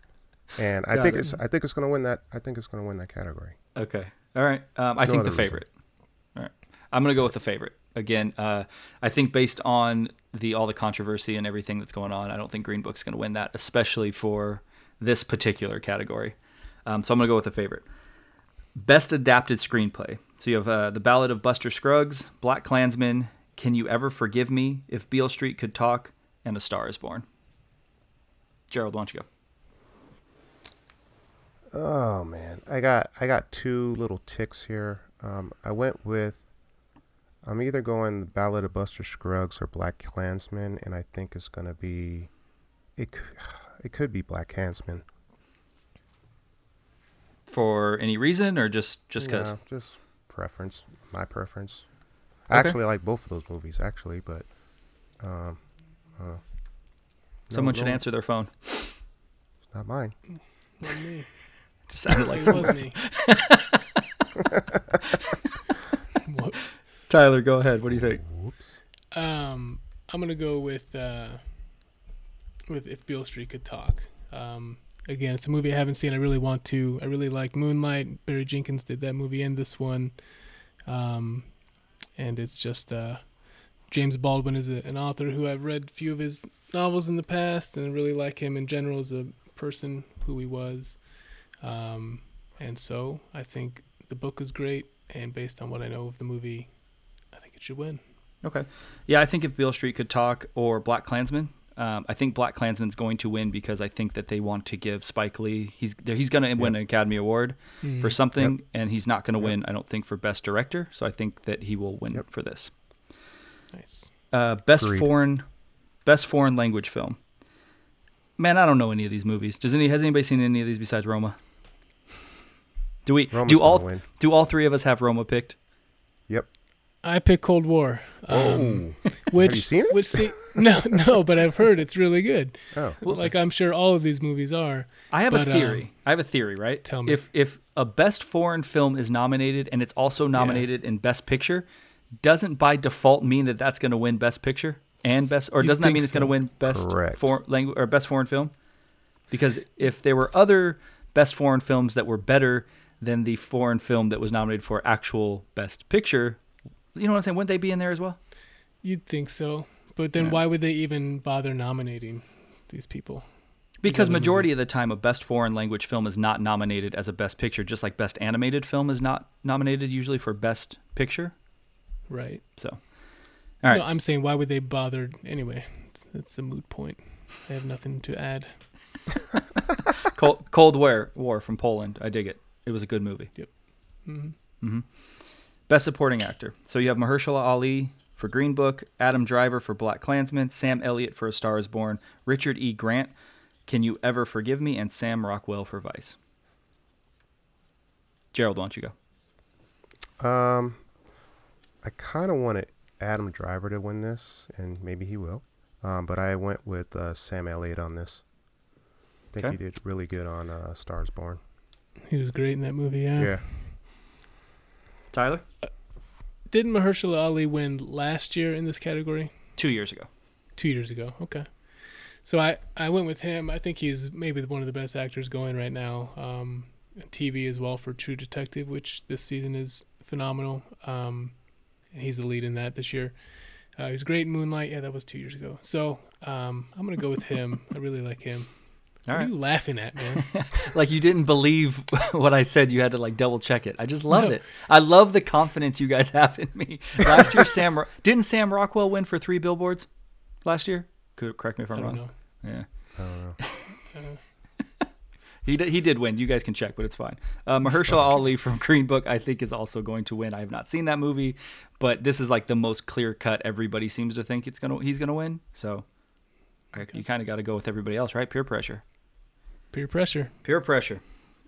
and I Got think it. it's I think it's gonna win that. I think it's gonna win that category. Okay. All right. Um, I no think The Favorite. Reason. All right. I'm going to go with The Favorite. Again, uh, I think based on the all the controversy and everything that's going on, I don't think Green Book's going to win that, especially for this particular category. Um, so I'm going to go with The Favorite. Best Adapted Screenplay. So you have uh, The Ballad of Buster Scruggs, BlacKkKlansman, Can You Ever Forgive Me, If Beale Street Could Talk, and A Star is Born. Jerald, why don't you go? Oh man, I got I got two little ticks here. Um, I went with I'm either going The Ballad of Buster Scruggs or BlacKkKlansman, and I think it's gonna be it. It could be BlacKkKlansman. For any reason, or just just because? Yeah, just preference, my preference. Okay. I actually like both of those movies, actually, but um, uh, no, someone no, should answer their phone. It's not mine. Not me. Just sounded like something. Whoops. Tyler, go ahead. What do you think? Whoops. Um, I'm gonna go with uh, with If Beale Street Could Talk. Um, again, it's a movie I haven't seen. I really want to. I really like Moonlight. Barry Jenkins did that movie and this one, um, and it's just uh, James Baldwin is a, an author who I've read a few of his novels in the past, and I really like him in general as a person, who he was. Um, and so I think the book is great, and based on what I know of the movie, I think it should win. Okay. Yeah, I think If Beale Street Could Talk or BlacKkKlansman, um, I think BlacKkKlansman's going to win because I think that they want to give Spike Lee, he's he's going to yep. win an Academy Award mm-hmm. for something, yep. and he's not going to yep. win, I don't think, for Best Director, so I think that he will win yep. for this. Nice. Uh, best Agreed. foreign Best Foreign Language Film. Man, I don't know any of these movies. Does any has anybody seen any of these besides Roma? Do we? Roma's do all win. Do all three of us have Roma picked? Yep. I picked Cold War. Um, oh, which, have you seen it? Which se- no, no, but I've heard it's really good. Oh, well, like I'm sure all of these movies are. I have but, a theory. Um, I have a theory, right? Tell me. If if a best foreign film is nominated and it's also nominated yeah. in Best Picture, doesn't by default mean that that's going to win Best Picture? And best, or you doesn't that mean it's so. going to win best foreign language or best foreign film? Because if there were other best foreign films that were better than the foreign film that was nominated for actual Best Picture, you know what I'm saying? Wouldn't they be in there as well? You'd think so, but then yeah. why would they even bother nominating these people? Because the majority movies? of the time, a best foreign language film is not nominated as a Best Picture, just like Best Animated Film is not nominated usually for Best Picture. Right. So. All right. No, I'm saying why would they bother anyway? It's, it's a moot point. I have nothing to add. Cold, Cold War, War from Poland. I dig it. It was a good movie. Yep. Mm-hmm. Mm-hmm. Best Supporting Actor. So you have Mahershala Ali for Green Book, Adam Driver for BlacKkKlansman, Sam Elliott for A Star is Born, Richard E. Grant, Can You Ever Forgive Me, and Sam Rockwell for Vice. Jerald, why don't you go? Um, I kind of wanted Adam Driver to win this, and maybe he will. Um, but I went with uh, Sam Elliott on this. I think okay. he did really good on uh, Stars Born. He was great in that movie, yeah. Yeah. Tyler? Uh, didn't Mahershala Ali win last year in this category? Two years ago. Two years ago, okay. So I, I went with him. I think he's maybe one of the best actors going right now. Um, T V as well for True Detective, which this season is phenomenal. Um, and he's the lead in that this year. Uh, he was great in Moonlight. Yeah, that was two years ago. So um, I'm going to go with him. I really like him. All what right. are you laughing at, man? Like you didn't believe what I said. You had to like double check it. I just love no. it. I love the confidence you guys have in me. Last year, Sam Ro- didn't Sam Rockwell win for Three Billboards last year? Could correct me if I'm I don't wrong. Know. Yeah. I don't know. uh, he did, he did win. You guys can check, but it's fine. Uh, Mahershala oh, okay. Ali from Green Book, I think, is also going to win. I have not seen that movie, but this is like the most clear cut. Everybody seems to think it's gonna he's gonna win. So. Okay. You kind of got to go with everybody else, right? Peer pressure. Peer pressure. Peer pressure.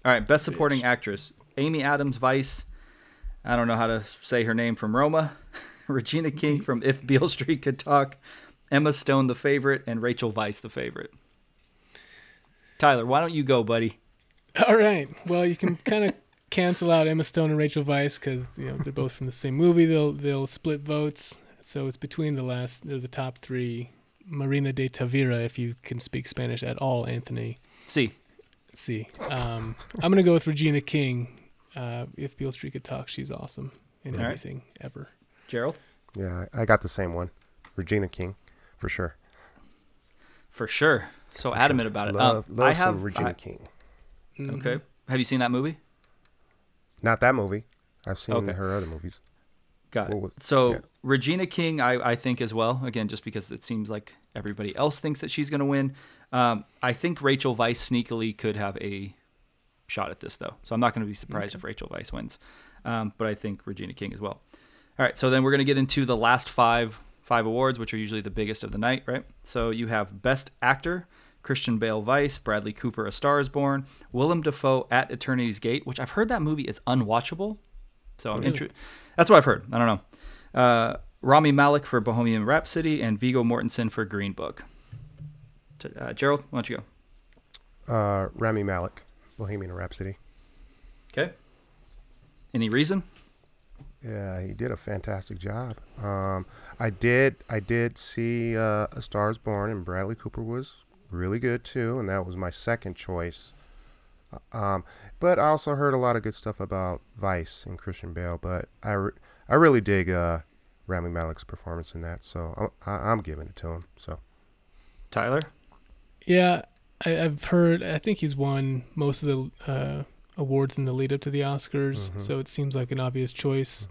All right, Best Supporting Bitch. Actress. Amy Adams, Vice. I don't know how to say her name, from Roma. Regina King from If Beale Street Could Talk. Emma Stone, The Favorite. And Rachel Weisz, The Favorite. Tyler, why don't you go, buddy? All right. Well, you can kind of cancel out Emma Stone and Rachel Weisz because you know they're both from the same movie. They'll they'll split votes. So it's between the last, they're the top three. Marina de Tavira, if you can speak Spanish at all, Anthony. See, see. Um, I'm gonna go with Regina King. Uh, if Beale Street Could Talk, she's awesome in all everything right. ever. Jerald? Yeah, I got the same one. Regina King, for sure. For sure. So for adamant sure. about it. Love, um, love I some have, Regina I, King. Mm-hmm. Okay. Have you seen that movie? Not that movie. I've seen okay. her other movies. Got it. Was, so yeah. Regina King, I, I think as well, again, just because it seems like everybody else thinks that she's going to win. Um, I think Rachel Weisz sneakily could have a shot at this, though. So I'm not going to be surprised okay. if Rachel Weisz wins. Um, but I think Regina King as well. All right, so then we're going to get into the last five five awards, which are usually the biggest of the night, right? So you have Best Actor, Christian Bale Vice, Bradley Cooper, A Star is Born, Willem Dafoe at Eternity's Gate, which I've heard that movie is unwatchable. So I'm really? intre- that's what I've heard. I don't know. Uh, Rami Malek for Bohemian Rhapsody and Viggo Mortensen for Green Book. T- uh, Jerald, why don't you go? Uh, Rami Malek, Bohemian Rhapsody. Okay. Any reason? Yeah, he did a fantastic job. Um, I did. I did see uh, A Star is Born, and Bradley Cooper was really good too, and that was my second choice. Um, but I also heard a lot of good stuff about Vice and Christian Bale, but I, re- I really dig uh, Rami Malek's performance in that, so I'm, I'm giving it to him. So, Tyler? Yeah, I, I've heard, I think he's won most of the uh, awards in the lead up to the Oscars, mm-hmm. so it seems like an obvious choice.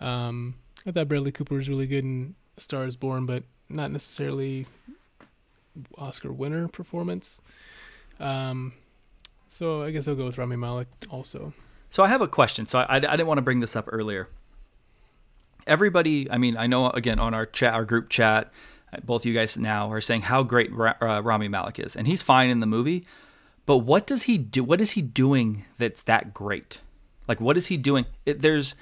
Mm-hmm. Um, I thought Bradley Cooper was really good in A Star is Born, but not necessarily Oscar winner performance. Um So I guess I'll go with Rami Malek also. So I have a question. So I, I, I didn't want to bring this up earlier. Everybody, I mean, I know, again, on our chat, our group chat, both you guys now are saying how great Ra- uh, Rami Malek is. And he's fine in the movie. But what does he do? What is he doing that's that great? Like, what is he doing? It, there's...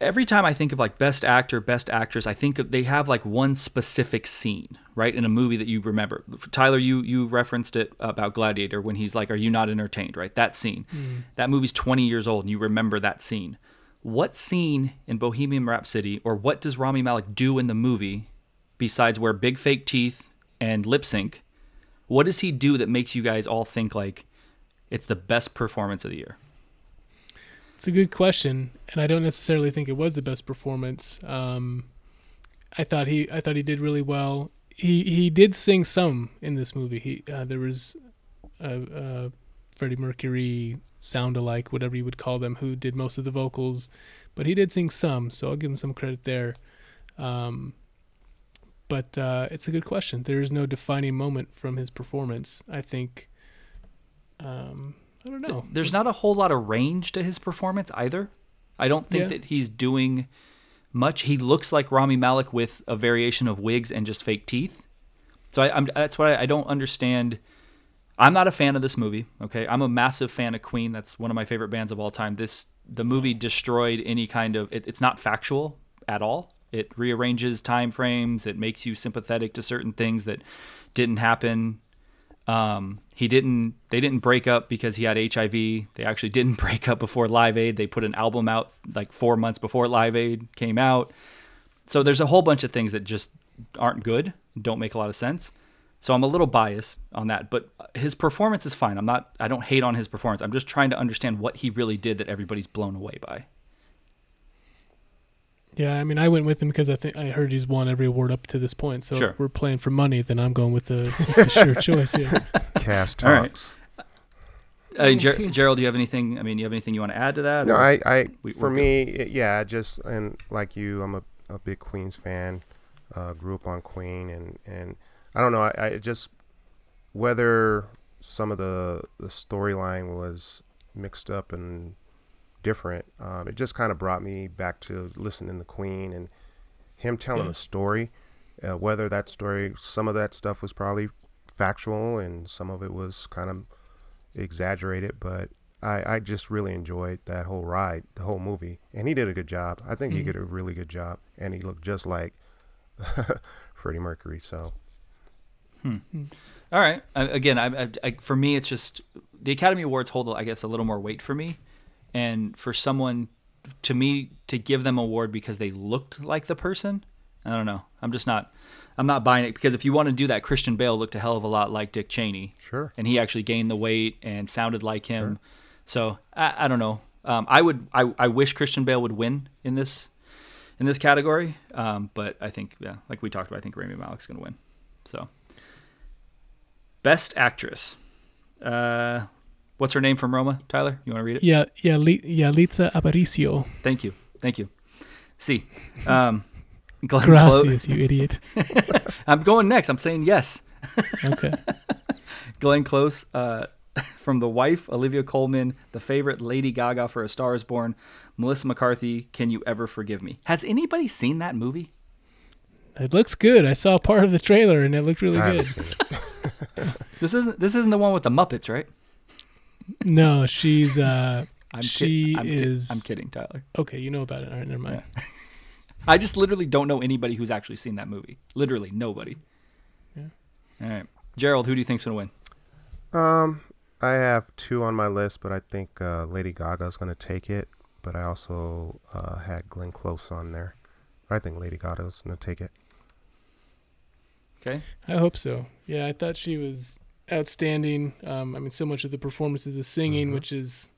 Every time I think of like best actor, best actress, I think they have like one specific scene, right, in a movie that you remember. Tyler, you you referenced it about Gladiator when he's like, "Are you not entertained?" Right, that scene. Mm. That movie's twenty years old, and you remember that scene. What scene in Bohemian Rhapsody, or what does Rami Malek do in the movie besides wear big fake teeth and lip sync? What does he do that makes you guys all think like it's the best performance of the year? It's a good question, and I don't necessarily think it was the best performance. Um, I thought he, I thought he did really well. He he did sing some in this movie. He uh, there was a, a Freddie Mercury sound-alike, whatever you would call them, who did most of the vocals, but he did sing some, so I'll give him some credit there. Um, But uh, it's a good question. There is no defining moment from his performance. I think, um, I don't know. There's not a whole lot of range to his performance either. I don't think yeah. that he's doing much. He looks like Rami Malek with a variation of wigs and just fake teeth. So I, I'm, that's why I, I don't understand. I'm not a fan of this movie. Okay, I'm a massive fan of Queen. That's one of my favorite bands of all time. This the movie destroyed any kind of. It, it's not factual at all. It rearranges time frames. It makes you sympathetic to certain things that didn't happen. Um, he didn't. They didn't break up because he had H I V. They actually didn't break up before Live Aid. They put an album out like four months before Live Aid came out. So there's a whole bunch of things that just aren't good. Don't make a lot of sense. So I'm a little biased on that, but his performance is fine. I'm not. I don't hate on his performance. I'm just trying to understand what he really did that everybody's blown away by. Yeah, I mean, I went with him because I think I heard he's won every award up to this point. So sure. If we're playing for money, then I'm going with the, the sure choice here. Cast talks. All right. uh, Jer- Jerald, do you have anything? I mean, you have anything you want to add to that? No, I. I we, for me, it, yeah, just and like you, I'm a, a big Queens fan. Uh, grew up on Queen, and and I don't know. I, I just whether some of the the storyline was mixed up and different. Um, it just kind of brought me back to listening to Queen and him telling yeah. a story. Uh, whether that story, some of that stuff was probably factual, and some of it was kind of exaggerated. But I, I just really enjoyed that whole ride, the whole movie, and he did a good job. I think mm-hmm. he did a really good job, and he looked just like Freddie Mercury. So. Hmm. All right. I, again, I, I, I, for me, it's just the Academy Awards hold, I guess, a little more weight for me. And for someone, to me, to give them an award because they looked like the person, I don't know. I'm just not, I'm not buying it. Because if you want to do that, Christian Bale looked a hell of a lot like Dick Cheney. Sure. And he actually gained the weight and sounded like him. Sure. So I, I don't know. Um, I would, I, I wish Christian Bale would win in this, in this category. Um, but I think, yeah, like we talked about, I think Rami Malek's going to win. So. Best Actress. Uh, what's her name from Roma, Tyler? You want to read it? Yeah, yeah, Le- yeah, Yalitza Aparicio. Thank you, thank you. See, um, Glenn Gracias, Close. You idiot. I'm going next. I'm saying yes. Okay. Glenn Close uh, from The Wife, Olivia Colman, The Favorite, Lady Gaga for A Star is Born, Melissa McCarthy, Can You Ever Forgive Me? Has anybody seen that movie? It looks good. I saw part of the trailer and it looked really I good. This isn't this isn't the one with the Muppets, right? No, she's uh I'm she kid- I'm is kid- I'm kidding, Tyler. Okay, you know about it. All right, never mind. Yeah. I just literally don't know anybody who's actually seen that movie. Literally nobody. Yeah. All right. Jerald, who do you think's going to win? Um I have two on my list, but I think uh Lady Gaga's going to take it, but I also uh had Glenn Close on there. But I think Lady Gaga's going to take it. Okay. I hope so. Yeah, I thought she was outstanding. Um, I mean, so much of the performances is singing, mm-hmm. which is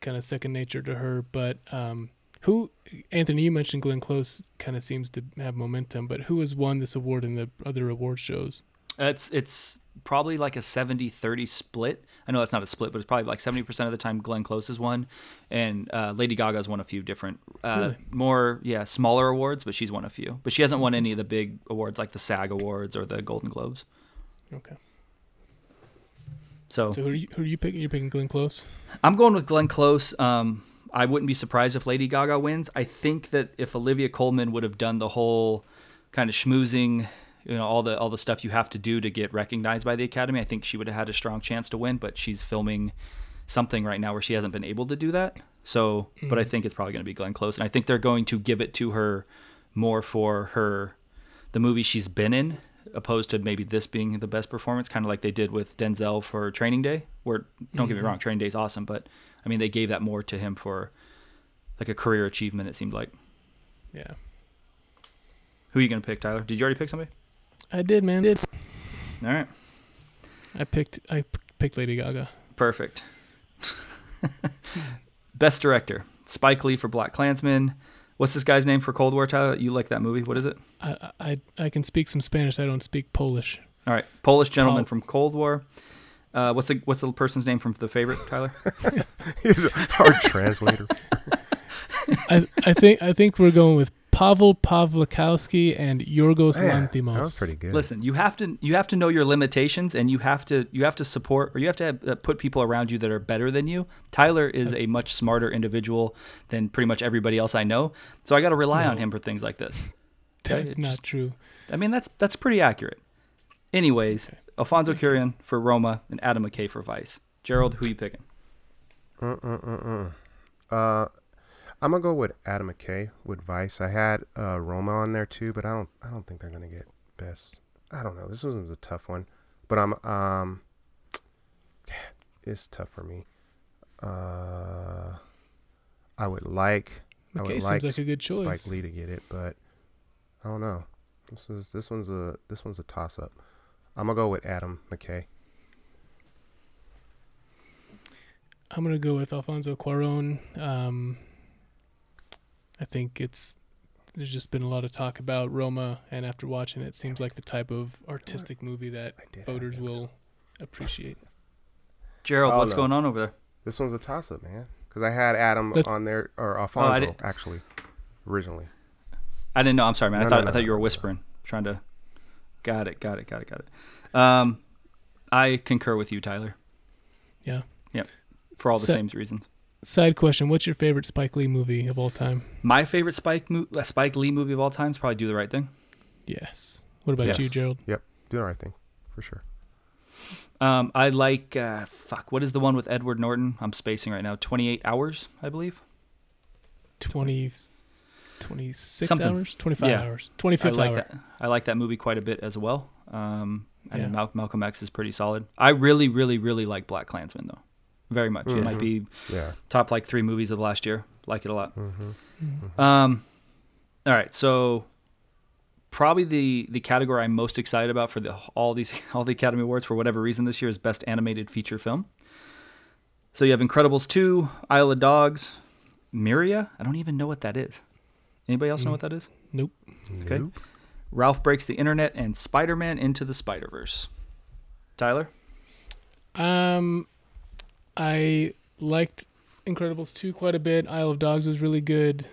kind of second nature to her. But um, who, Anthony, you mentioned Glenn Close kind of seems to have momentum, but who has won this award in the other award shows? It's it's probably like a seventy thirty split. I know that's not a split, but it's probably like seventy percent of the time Glenn Close has won, and uh, Lady Gaga's won a few different, uh, really? more, yeah, smaller awards, but she's won a few. But she hasn't won any of the big awards like the SAG Awards or the Golden Globes. Okay. So, so who, are you, who are you picking? You're picking Glenn Close? I'm going with Glenn Close. Um, I wouldn't be surprised if Lady Gaga wins. I think that if Olivia Colman would have done the whole kind of schmoozing, you know, all the all the stuff you have to do to get recognized by the Academy, I think she would have had a strong chance to win, but she's filming something right now where she hasn't been able to do that. So, mm-hmm. but I think it's probably going to be Glenn Close, and I think they're going to give it to her more for her the movie she's been in, opposed to maybe this being the best performance, kind of like they did with Denzel for Training Day, where, don't mm-hmm. get me wrong, Training Day is awesome, but, I mean, they gave that more to him for, like, a career achievement, it seemed like. Yeah. Who are you going to pick, Tyler? Did you already pick somebody? I did, man. Did. All right. I picked I p- picked Lady Gaga. Perfect. Best Director. Spike Lee for BlacKkKlansman. What's this guy's name for Cold War, Tyler? You like that movie. What is it? I I, I can speak some Spanish. I don't speak Polish. All right. Polish gentleman Pol- from Cold War. Uh, what's the what's the person's name from The Favorite, Tyler? He's a hard translator. I I think I think we're going with Pavel Pawlikowski and Yorgos yeah, Lanthimos. That was pretty good. Listen, you have to you have to know your limitations, and you have to you have to support, or you have to have, uh, put people around you that are better than you. Tyler is That's, a much smarter individual than pretty much everybody else I know, so I got to rely no. on him for things like this. Okay? That's it's not just, true. I mean, that's that's pretty accurate. Anyways, okay. Alfonso okay. Cuarón for Roma and Adam McKay for Vice. Jerald, who are you picking? Uh uh uh uh. Uh. I'm gonna go with Adam McKay with Vice. I had uh, Roma on there too, but I don't. I don't think they're gonna get best. I don't know. This wasn't a tough one, but I'm. Um, it's tough for me. Uh, I would like. McKay I would seems like, like a good choice. Spike Lee to get it, but I don't know. This was this one's a this one's a toss up. I'm gonna go with Adam McKay. I'm gonna go with Alfonso Cuarón. Um, I think it's there's just been a lot of talk about Roma, and after watching it, it seems like the type of artistic movie that did, voters will appreciate. Jerald, oh, what's no. going on over there? This one's a toss-up, man, because I had Adam That's, on there, or Alfonso, oh, actually, originally. I didn't know. I'm sorry, man. No, I thought no, no, I thought you were whispering, trying to – got it, got it, got it, got it. Um, I concur with you, Tyler. Yeah. Yeah, for all the so, same reasons. Side question, what's your favorite Spike Lee movie of all time? My favorite Spike mo- Spike Lee movie of all time is probably Do the Right Thing. Yes. What about yes. you, Jerald? Yep. Do the Right Thing, for sure. Um, I like, uh, fuck, what is the one with Edward Norton? I'm spacing right now. twenty-eight hours, I believe. twenty, twenty-six Something. Hours? twenty-five yeah. hours. twenty-fifth I like hour. That. I like that movie quite a bit as well. Um, I yeah. know Mal- Malcolm X is pretty solid. I really, really, really like BlacKkKlansman, though. Very much. Mm-hmm. It might be yeah. top like three movies of last year. Like it a lot. Mm-hmm. Mm-hmm. Um, all right. So probably the, the category I'm most excited about for the, all these, all the Academy Awards for whatever reason this year is Best Animated Feature Film. So you have Incredibles two, Isle of Dogs, Miria. I don't even know what that is. Anybody else mm. know what that is? Nope. Okay. Nope. Ralph Breaks the Internet and Spider-Man Into the Spider-Verse. Tyler? Um, I liked Incredibles two quite a bit. Isle of Dogs was really good.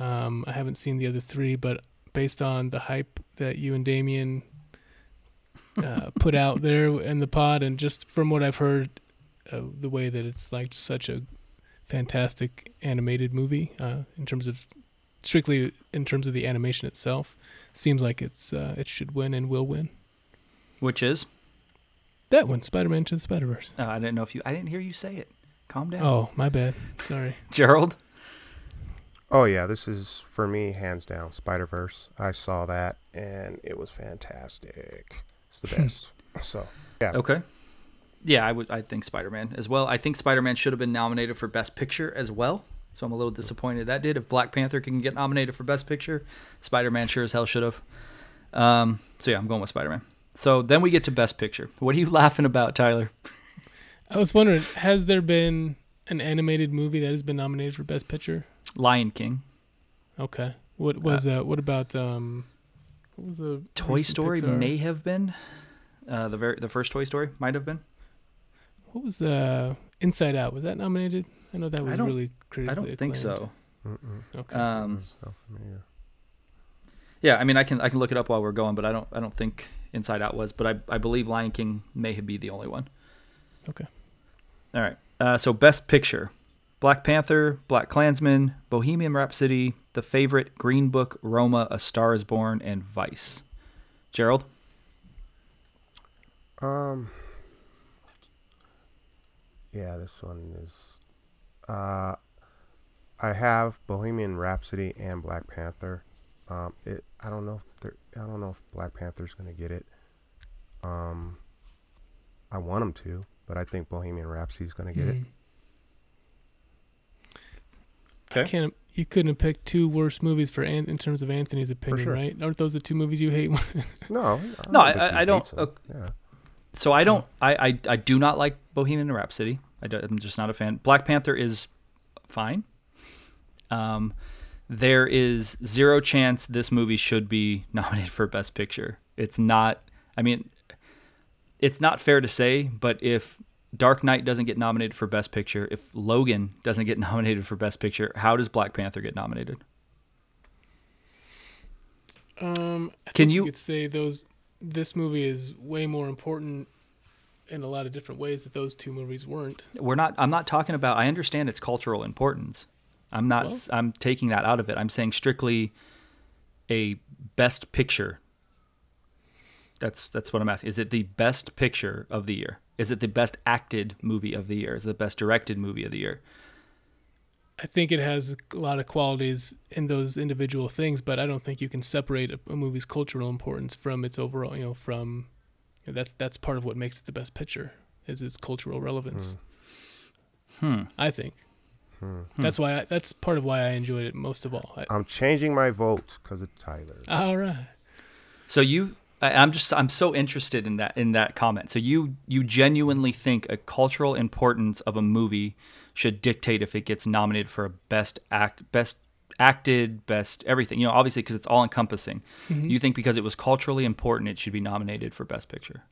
Um, I haven't seen the other three, but based on the hype that you and Damien uh, put out there in the pod, and just from what I've heard, uh, the way that it's like such a fantastic animated movie uh, in terms of strictly in terms of the animation itself, seems like it's uh, it should win and will win. Which is? That one, Spider-Man Into the Spider-Verse. Oh, I didn't know if you. I didn't hear you say it. Calm down. Oh, my bad. Sorry, Jerald. Oh yeah, this is for me hands down Spider-Verse. I saw that and it was fantastic. It's the best. So yeah. Okay. Yeah, I would. I think Spider-Man as well. I think Spider-Man should have been nominated for Best Picture as well. So I'm a little disappointed that did. If Black Panther can get nominated for Best Picture, Spider-Man sure as hell should have. Um, so yeah, I'm going with Spider-Man. So then we get to Best Picture. What are you laughing about, Tyler? I was wondering, has there been an animated movie that has been nominated for Best Picture? Lion King. Okay. What was uh, that? What about um? What was the Toy Story? Pixar? May have been. Uh, the very the first Toy Story might have been. What was the Inside Out? Was that nominated? I know that was really critically acclaimed. I don't think so. Mm-mm. Okay. Um, so familiar. Yeah, I mean, I can I can look it up while we're going, but I don't I don't think. Inside Out was, but I, I believe Lion King may have been the only one. Okay. All right. Uh, so Best Picture. Black Panther, BlacKkKlansman, Bohemian Rhapsody, The Favorite, Green Book, Roma, A Star is Born, and Vice. Jerald? Um. Yeah, this one is... Uh, I have Bohemian Rhapsody and Black Panther. Um, it, I don't know if they're... I don't know if Black Panther's going to get it. Um, I want him to, but I think Bohemian Rhapsody's going to get mm. it. Okay. I can't, you couldn't have picked two worst movies for An- in terms of Anthony's opinion, sure. right? Aren't those the two movies you hate? no. I don't no, I, I don't. Uh, yeah. So I don't. I, I, I do not like Bohemian Rhapsody. I do, I'm just not a fan. Black Panther is fine. Um. There is zero chance this movie should be nominated for Best Picture. It's not, I mean, it's not fair to say, but if Dark Knight doesn't get nominated for Best Picture, if Logan doesn't get nominated for Best Picture, how does Black Panther get nominated? Um, I Can think you... you could say those? This movie is way more important in a lot of different ways that those two movies weren't. We're not. I'm not talking about. I understand its cultural importance. I'm not. Well, I'm taking that out of it. I'm saying strictly a best picture. That's that's what I'm asking. Is it the best picture of the year? Is it the best acted movie of the year? Is it the best directed movie of the year? I think it has a lot of qualities in those individual things, but I don't think you can separate a, a movie's cultural importance from its overall, you know, from you know, that's that's part of what makes it the best picture is its cultural relevance. Hmm. I think hmm. that's why I, that's part of why I enjoyed it most of all. I, I'm changing my vote because of Tyler. All right. So you, I, I'm just, I'm so interested in that in that comment. So you you genuinely think a cultural importance of a movie should dictate if it gets nominated for a best act, best acted, best everything. You know, obviously because it's all encompassing. Mm-hmm. You think because it was culturally important, it should be nominated for best picture.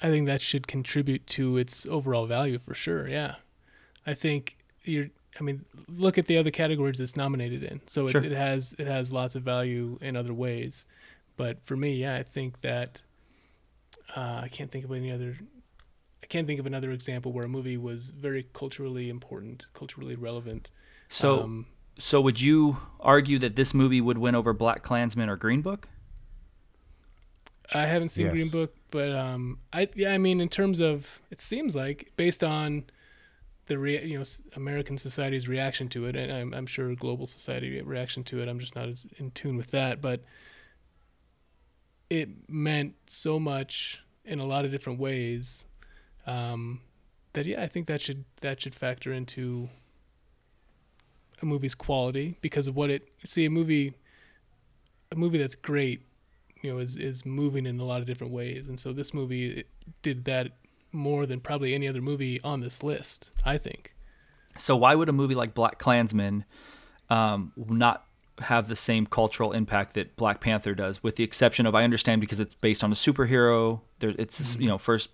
I think that should contribute to its overall value for sure. Yeah, I think you're. I mean, look at the other categories it's nominated in. So it, sure. it has it has lots of value in other ways. But for me, yeah, I think that uh, I can't think of any other. I can't think of another example where a movie was very culturally important, culturally relevant. So, um, so would you argue that this movie would win over BlacKkKlansman or Green Book? I haven't seen yes. Green Book, but um, I yeah, I mean, in terms of, it seems like based on the rea- you know American society's reaction to it, and I'm, I'm sure global society reaction to it, I'm just not as in tune with that, but it meant so much in a lot of different ways. Um, that yeah, I think that should that should factor into a movie's quality because of what it see a movie a movie that's great, you know, is is moving in a lot of different ways, and so this movie it did that more than probably any other movie on this list, I think. So why would a movie like BlacKkKlansman um, not have the same cultural impact that Black Panther does, with the exception of I understand because it's based on a superhero. There, it's mm-hmm. you know first.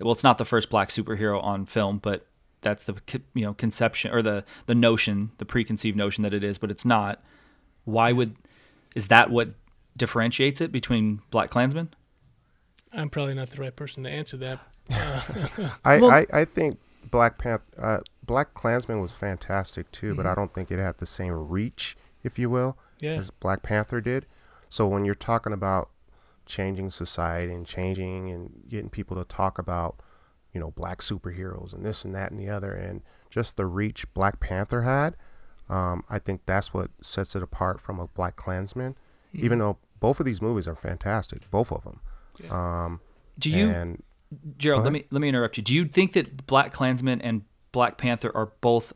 Well, it's not the first black superhero on film, but that's the you know conception or the, the notion, the preconceived notion that it is, but it's not. Why would is that what differentiates it between BlacKkKlansman? I'm probably not the right person to answer that. Uh, I, well, I, I think Black Panther, uh, BlacKkKlansman was fantastic too, mm-hmm. but I don't think it had the same reach, if you will, yeah. as Black Panther did. So when you're talking about changing society and changing and getting people to talk about, you know, black superheroes and this and that and the other, and just the reach Black Panther had, um, I think that's what sets it apart from a BlacKkKlansman. Mm-hmm. Even though both of these movies are fantastic, both of them. Yeah. Um, Do you, and, Jerald? Let me let me interrupt you. Do you think that BlacKkKlansman and Black Panther are both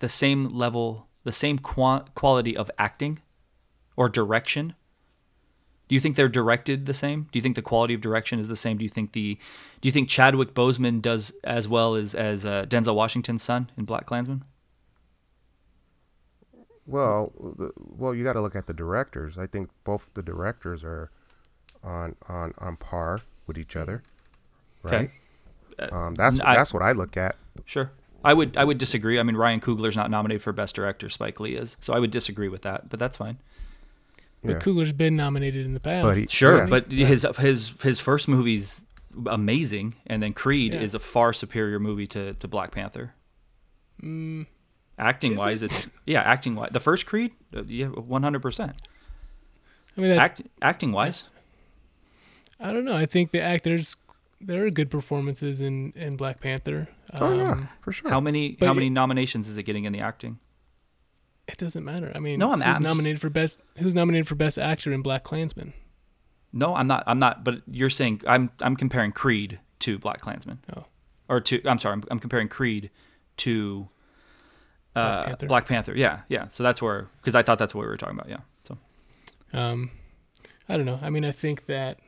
the same level, the same qu- quality of acting or direction? Do you think they're directed the same? Do you think the quality of direction is the same? Do you think the, do you think Chadwick Boseman does as well as as uh, Denzel Washington's son in BlacKkKlansman? Well, the, well, you got to look at the directors. I think both the directors are on on, on par with each other, right? Okay. Uh, um, that's I, that's what I look at. Sure, I would I would disagree. I mean, Ryan Coogler's not nominated for Best Director. Spike Lee is, so I would disagree with that. But that's fine. But yeah. Coogler's been nominated in the past. But he, sure, yeah. but his his his first movie's amazing, and then Creed yeah. is a far superior movie to, to Black Panther. Mm, acting wise, it? it's yeah, acting wise, the first Creed, yeah, one hundred percent. I mean, that's, Act, acting wise, I don't know. I think the actors there are good performances in, in Black Panther. Oh um, yeah, for sure. How many but how many it, nominations is it getting in the acting? It doesn't matter. I mean, no, I'm who's I'm nominated just... for best who's nominated for best actor in BlacKkKlansman? No, I'm not. I'm not. But you're saying I'm I'm comparing Creed to BlacKkKlansman. Oh, or to I'm sorry. I'm, I'm comparing Creed to uh, Black Panther. Black Panther. Yeah, yeah. So that's where because I thought that's what we were talking about. Yeah. So, um, I don't know. I mean, I think that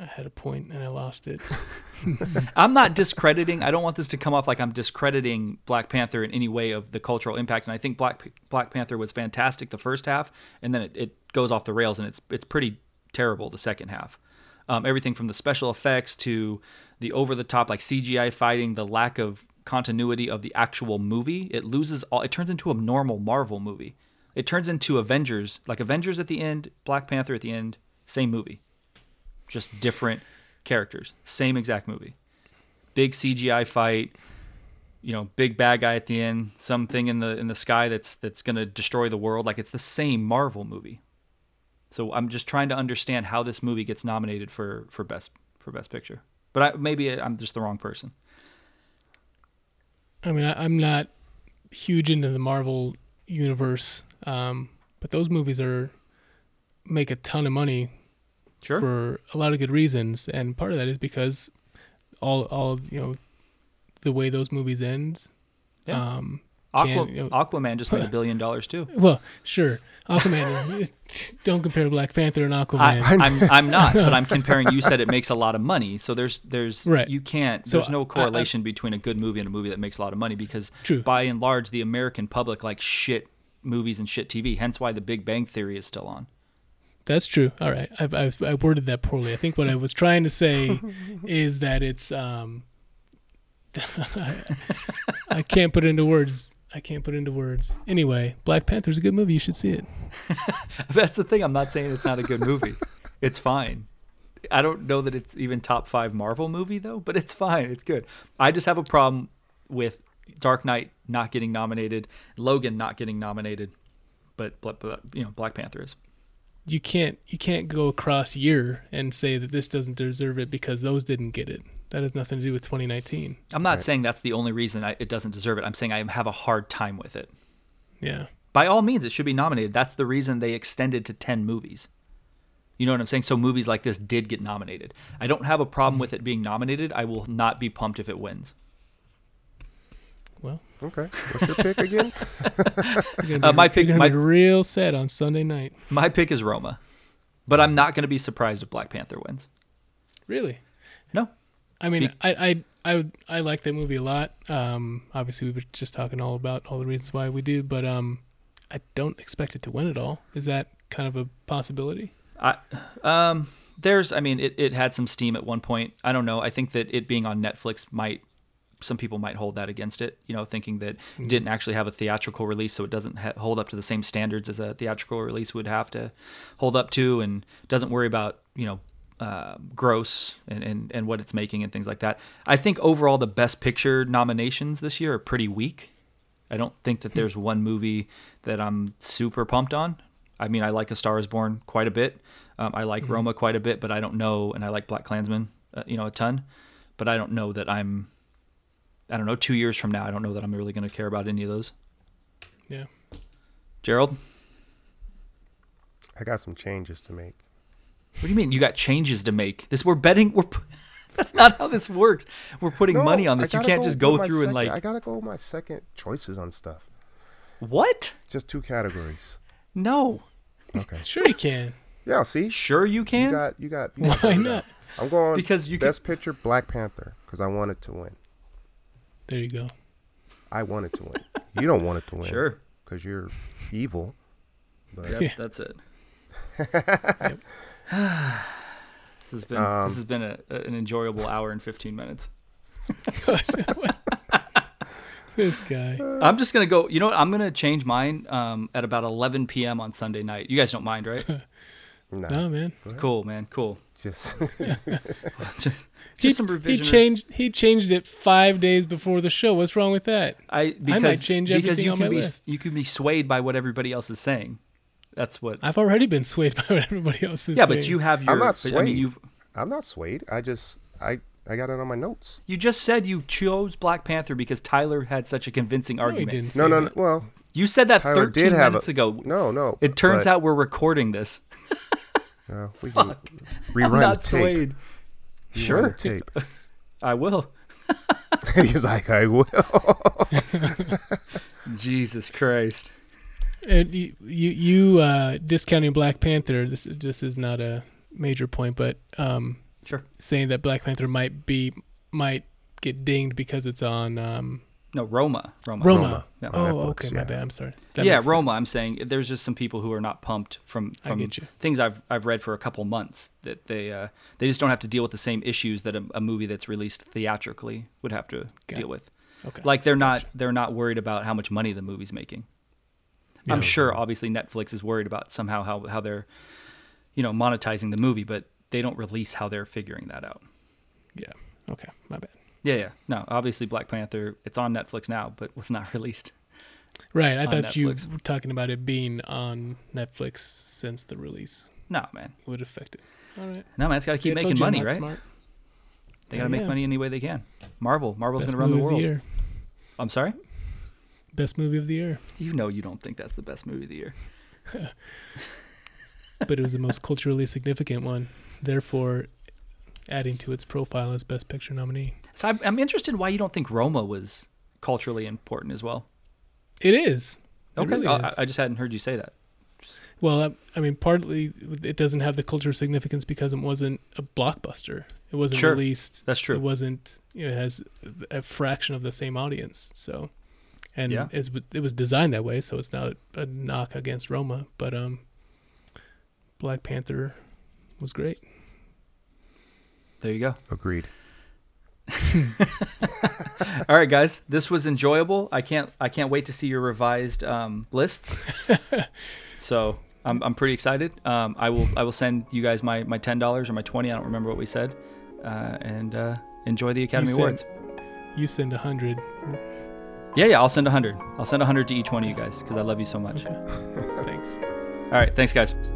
I had a point and I lost it. I'm not discrediting. I don't want this to come off like I'm discrediting Black Panther in any way of the cultural impact. And I think Black Black Panther was fantastic the first half, and then it, it goes off the rails, and it's it's pretty terrible the second half. Um, everything from the special effects to the over the top like C G I fighting, the lack of continuity of the actual movie, it loses all. It turns into a normal Marvel movie. It turns into Avengers, like Avengers at the end, Black Panther at the end, same movie. Just different characters, same exact movie. Big C G I fight, you know, big bad guy at the end, something in the in the sky that's that's going to destroy the world. Like, it's the same Marvel movie. So I'm just trying to understand how this movie gets nominated for, for best for best picture. But I, maybe I'm just the wrong person. I mean, I, I'm not huge into the Marvel universe, um, but those movies are make a ton of money sure. for a lot of good reasons, and part of that is because all all you know the way those movies end. Yeah. Um, Aqua, you know, Aquaman just made a billion dollars too. Well, sure, Aquaman. Don't compare Black Panther and Aquaman. I, I'm I'm not, but I'm comparing. You said it makes a lot of money, so there's there's right. you can't. So there's no correlation I, I, between a good movie and a movie that makes a lot of money because, true. by and large, the American public likes shit movies and shit T V. Hence, why The Big Bang Theory is still on. That's true. All right, I've I've I worded that poorly. I think what I was trying to say is that it's um. I, I can't put it into words. I can't put it into words. Anyway, Black Panther's a good movie. You should see it. That's the thing. I'm not saying it's not a good movie. It's fine. I don't know that it's even top five Marvel movie, though, but it's fine. It's good. I just have a problem with Dark Knight not getting nominated, Logan not getting nominated, but, but you know, Black Panther is. You can't you can't go across year and say that this doesn't deserve it because those didn't get it. That has nothing to do with twenty nineteen. I'm not right. saying that's the only reason I, it doesn't deserve it. I'm saying I have a hard time with it. Yeah. By all means, it should be nominated. That's the reason they extended to ten movies. You know what I'm saying? So movies like this did get nominated. I don't have a problem with it being nominated. I will not be pumped if it wins. Well, okay. What's your pick again? You're gonna be, uh, my pick. You're gonna be my real sad on Sunday night. My pick is Roma, but I'm not going to be surprised if Black Panther wins. Really? No. I mean, Be- I, I I I like that movie a lot. Um, obviously, we were just talking all about all the reasons why we do, but um, I don't expect it to win at all. Is that kind of a possibility? I um, there's, I mean, it, it had some steam at one point. I don't know. I think that it being on Netflix might, some people might hold that against it. You know, thinking that mm-hmm. it didn't actually have a theatrical release, so it doesn't ha- hold up to the same standards as a theatrical release would have to hold up to, and doesn't worry about, you know, Uh, gross and, and, and what it's making and things like that. I think overall the Best Picture nominations this year are pretty weak. I don't think that there's one movie that I'm super pumped on. I mean, I like A Star is Born quite a bit. Um, I like mm-hmm. Roma quite a bit, but I don't know, and I like BlacKkKlansman, uh, you know, a ton. But I don't know that I'm, I don't know, two years from now, I don't know that I'm really going to care about any of those. Yeah. Jerald? I got some changes to make. What do you mean? You got changes to make? This we're betting. We're that's not how this works. We're putting no, money on this. You can't go just go through second, and like. I gotta go with my second choices on stuff. What? Just two categories. No. Okay. Sure you can. Yeah. See. Sure you can. You got. You got. You Why got not? I'm going because you best can... picture Black Panther because I want it to win. There you go. I want it to win. You don't want it to win. Sure. Because you're evil. But yep, yeah. That's it. Yep. This has been um, this has been a, an enjoyable hour and fifteen minutes. This guy. I'm just gonna go. You know what? I'm gonna change mine um, at about eleven p.m. on Sunday night. You guys don't mind, right? no. no, man. Cool, man. Cool. Just, just, he, just some revision. He changed. He changed it five days before the show. What's wrong with that? I because I might change everything because you on can my be list. You can be swayed by what everybody else is saying. That's what I've already been swayed by what everybody else is. Yeah, saying. But you have your. I'm not swayed. I mean, you've, I'm not swayed. I just I, I got it on my notes. You just said you chose Black Panther because Tyler had such a convincing no, argument. He didn't no, no, that. no. Well, you said that Tyler thirteen did have minutes a, ago. No, no. It turns but, out we're recording this. uh, we can Fuck. Rerun I'm not the tape. swayed. Rerun sure. The tape. I will. He's like, I will. Jesus Christ. And you you, you uh, discounting Black Panther. This this is not a major point, but um, sure. saying that Black Panther might be might get dinged because it's on um, no Roma Roma Roma. Roma. No. Oh, Netflix, okay, yeah. my bad. I'm sorry. That yeah, Roma. Sense. I'm saying there's just some people who are not pumped from, from things I've I've read for a couple months that they uh, they just don't have to deal with the same issues that a, a movie that's released theatrically would have to Got deal it. with. Okay, like they're gotcha. not they're not worried about how much money the movie's making. Yeah. I'm sure, obviously, Netflix is worried about somehow how, how they're, you know, monetizing the movie, but they don't release how they're figuring that out. Yeah. Okay. My bad. Yeah, yeah. No, obviously, Black Panther, it's on Netflix now, but was not released. Right. I thought Netflix. You were talking about it being on Netflix since the release. No, man. It would affect it. All right. No, man, it's got to keep See, making money, right? Smart. They got to oh, make yeah. money any way they can. Marvel. Marvel's going to run the world. Best movie of the year. I'm sorry? Best movie of the year. You know you don't think that's the best movie of the year. But it was the most culturally significant one, therefore adding to its profile as Best Picture nominee. So I'm, I'm interested why you don't think Roma was culturally important as well. It is. Okay. It really oh, is. I just hadn't heard you say that. Well, I, I mean, partly it doesn't have the cultural significance because it wasn't a blockbuster. It wasn't sure. released. That's true. It wasn't, you know, it has a fraction of the same audience. So, and yeah. it's, it was designed that way, so it's not a knock against Roma, but um, Black Panther was great. There you go. Agreed. All right, guys, this was enjoyable. I can't I can't wait to see your revised um, lists. So I'm I'm pretty excited. Um, I will I will send you guys my, my ten dollars or my twenty. I don't remember what we said. Uh, and uh, enjoy the Academy you send, Awards. You send a hundred. Yeah, yeah. I'll send a hundred. I'll send a hundred to each one of you guys because I love you so much. Okay. Thanks. All right. Thanks, guys.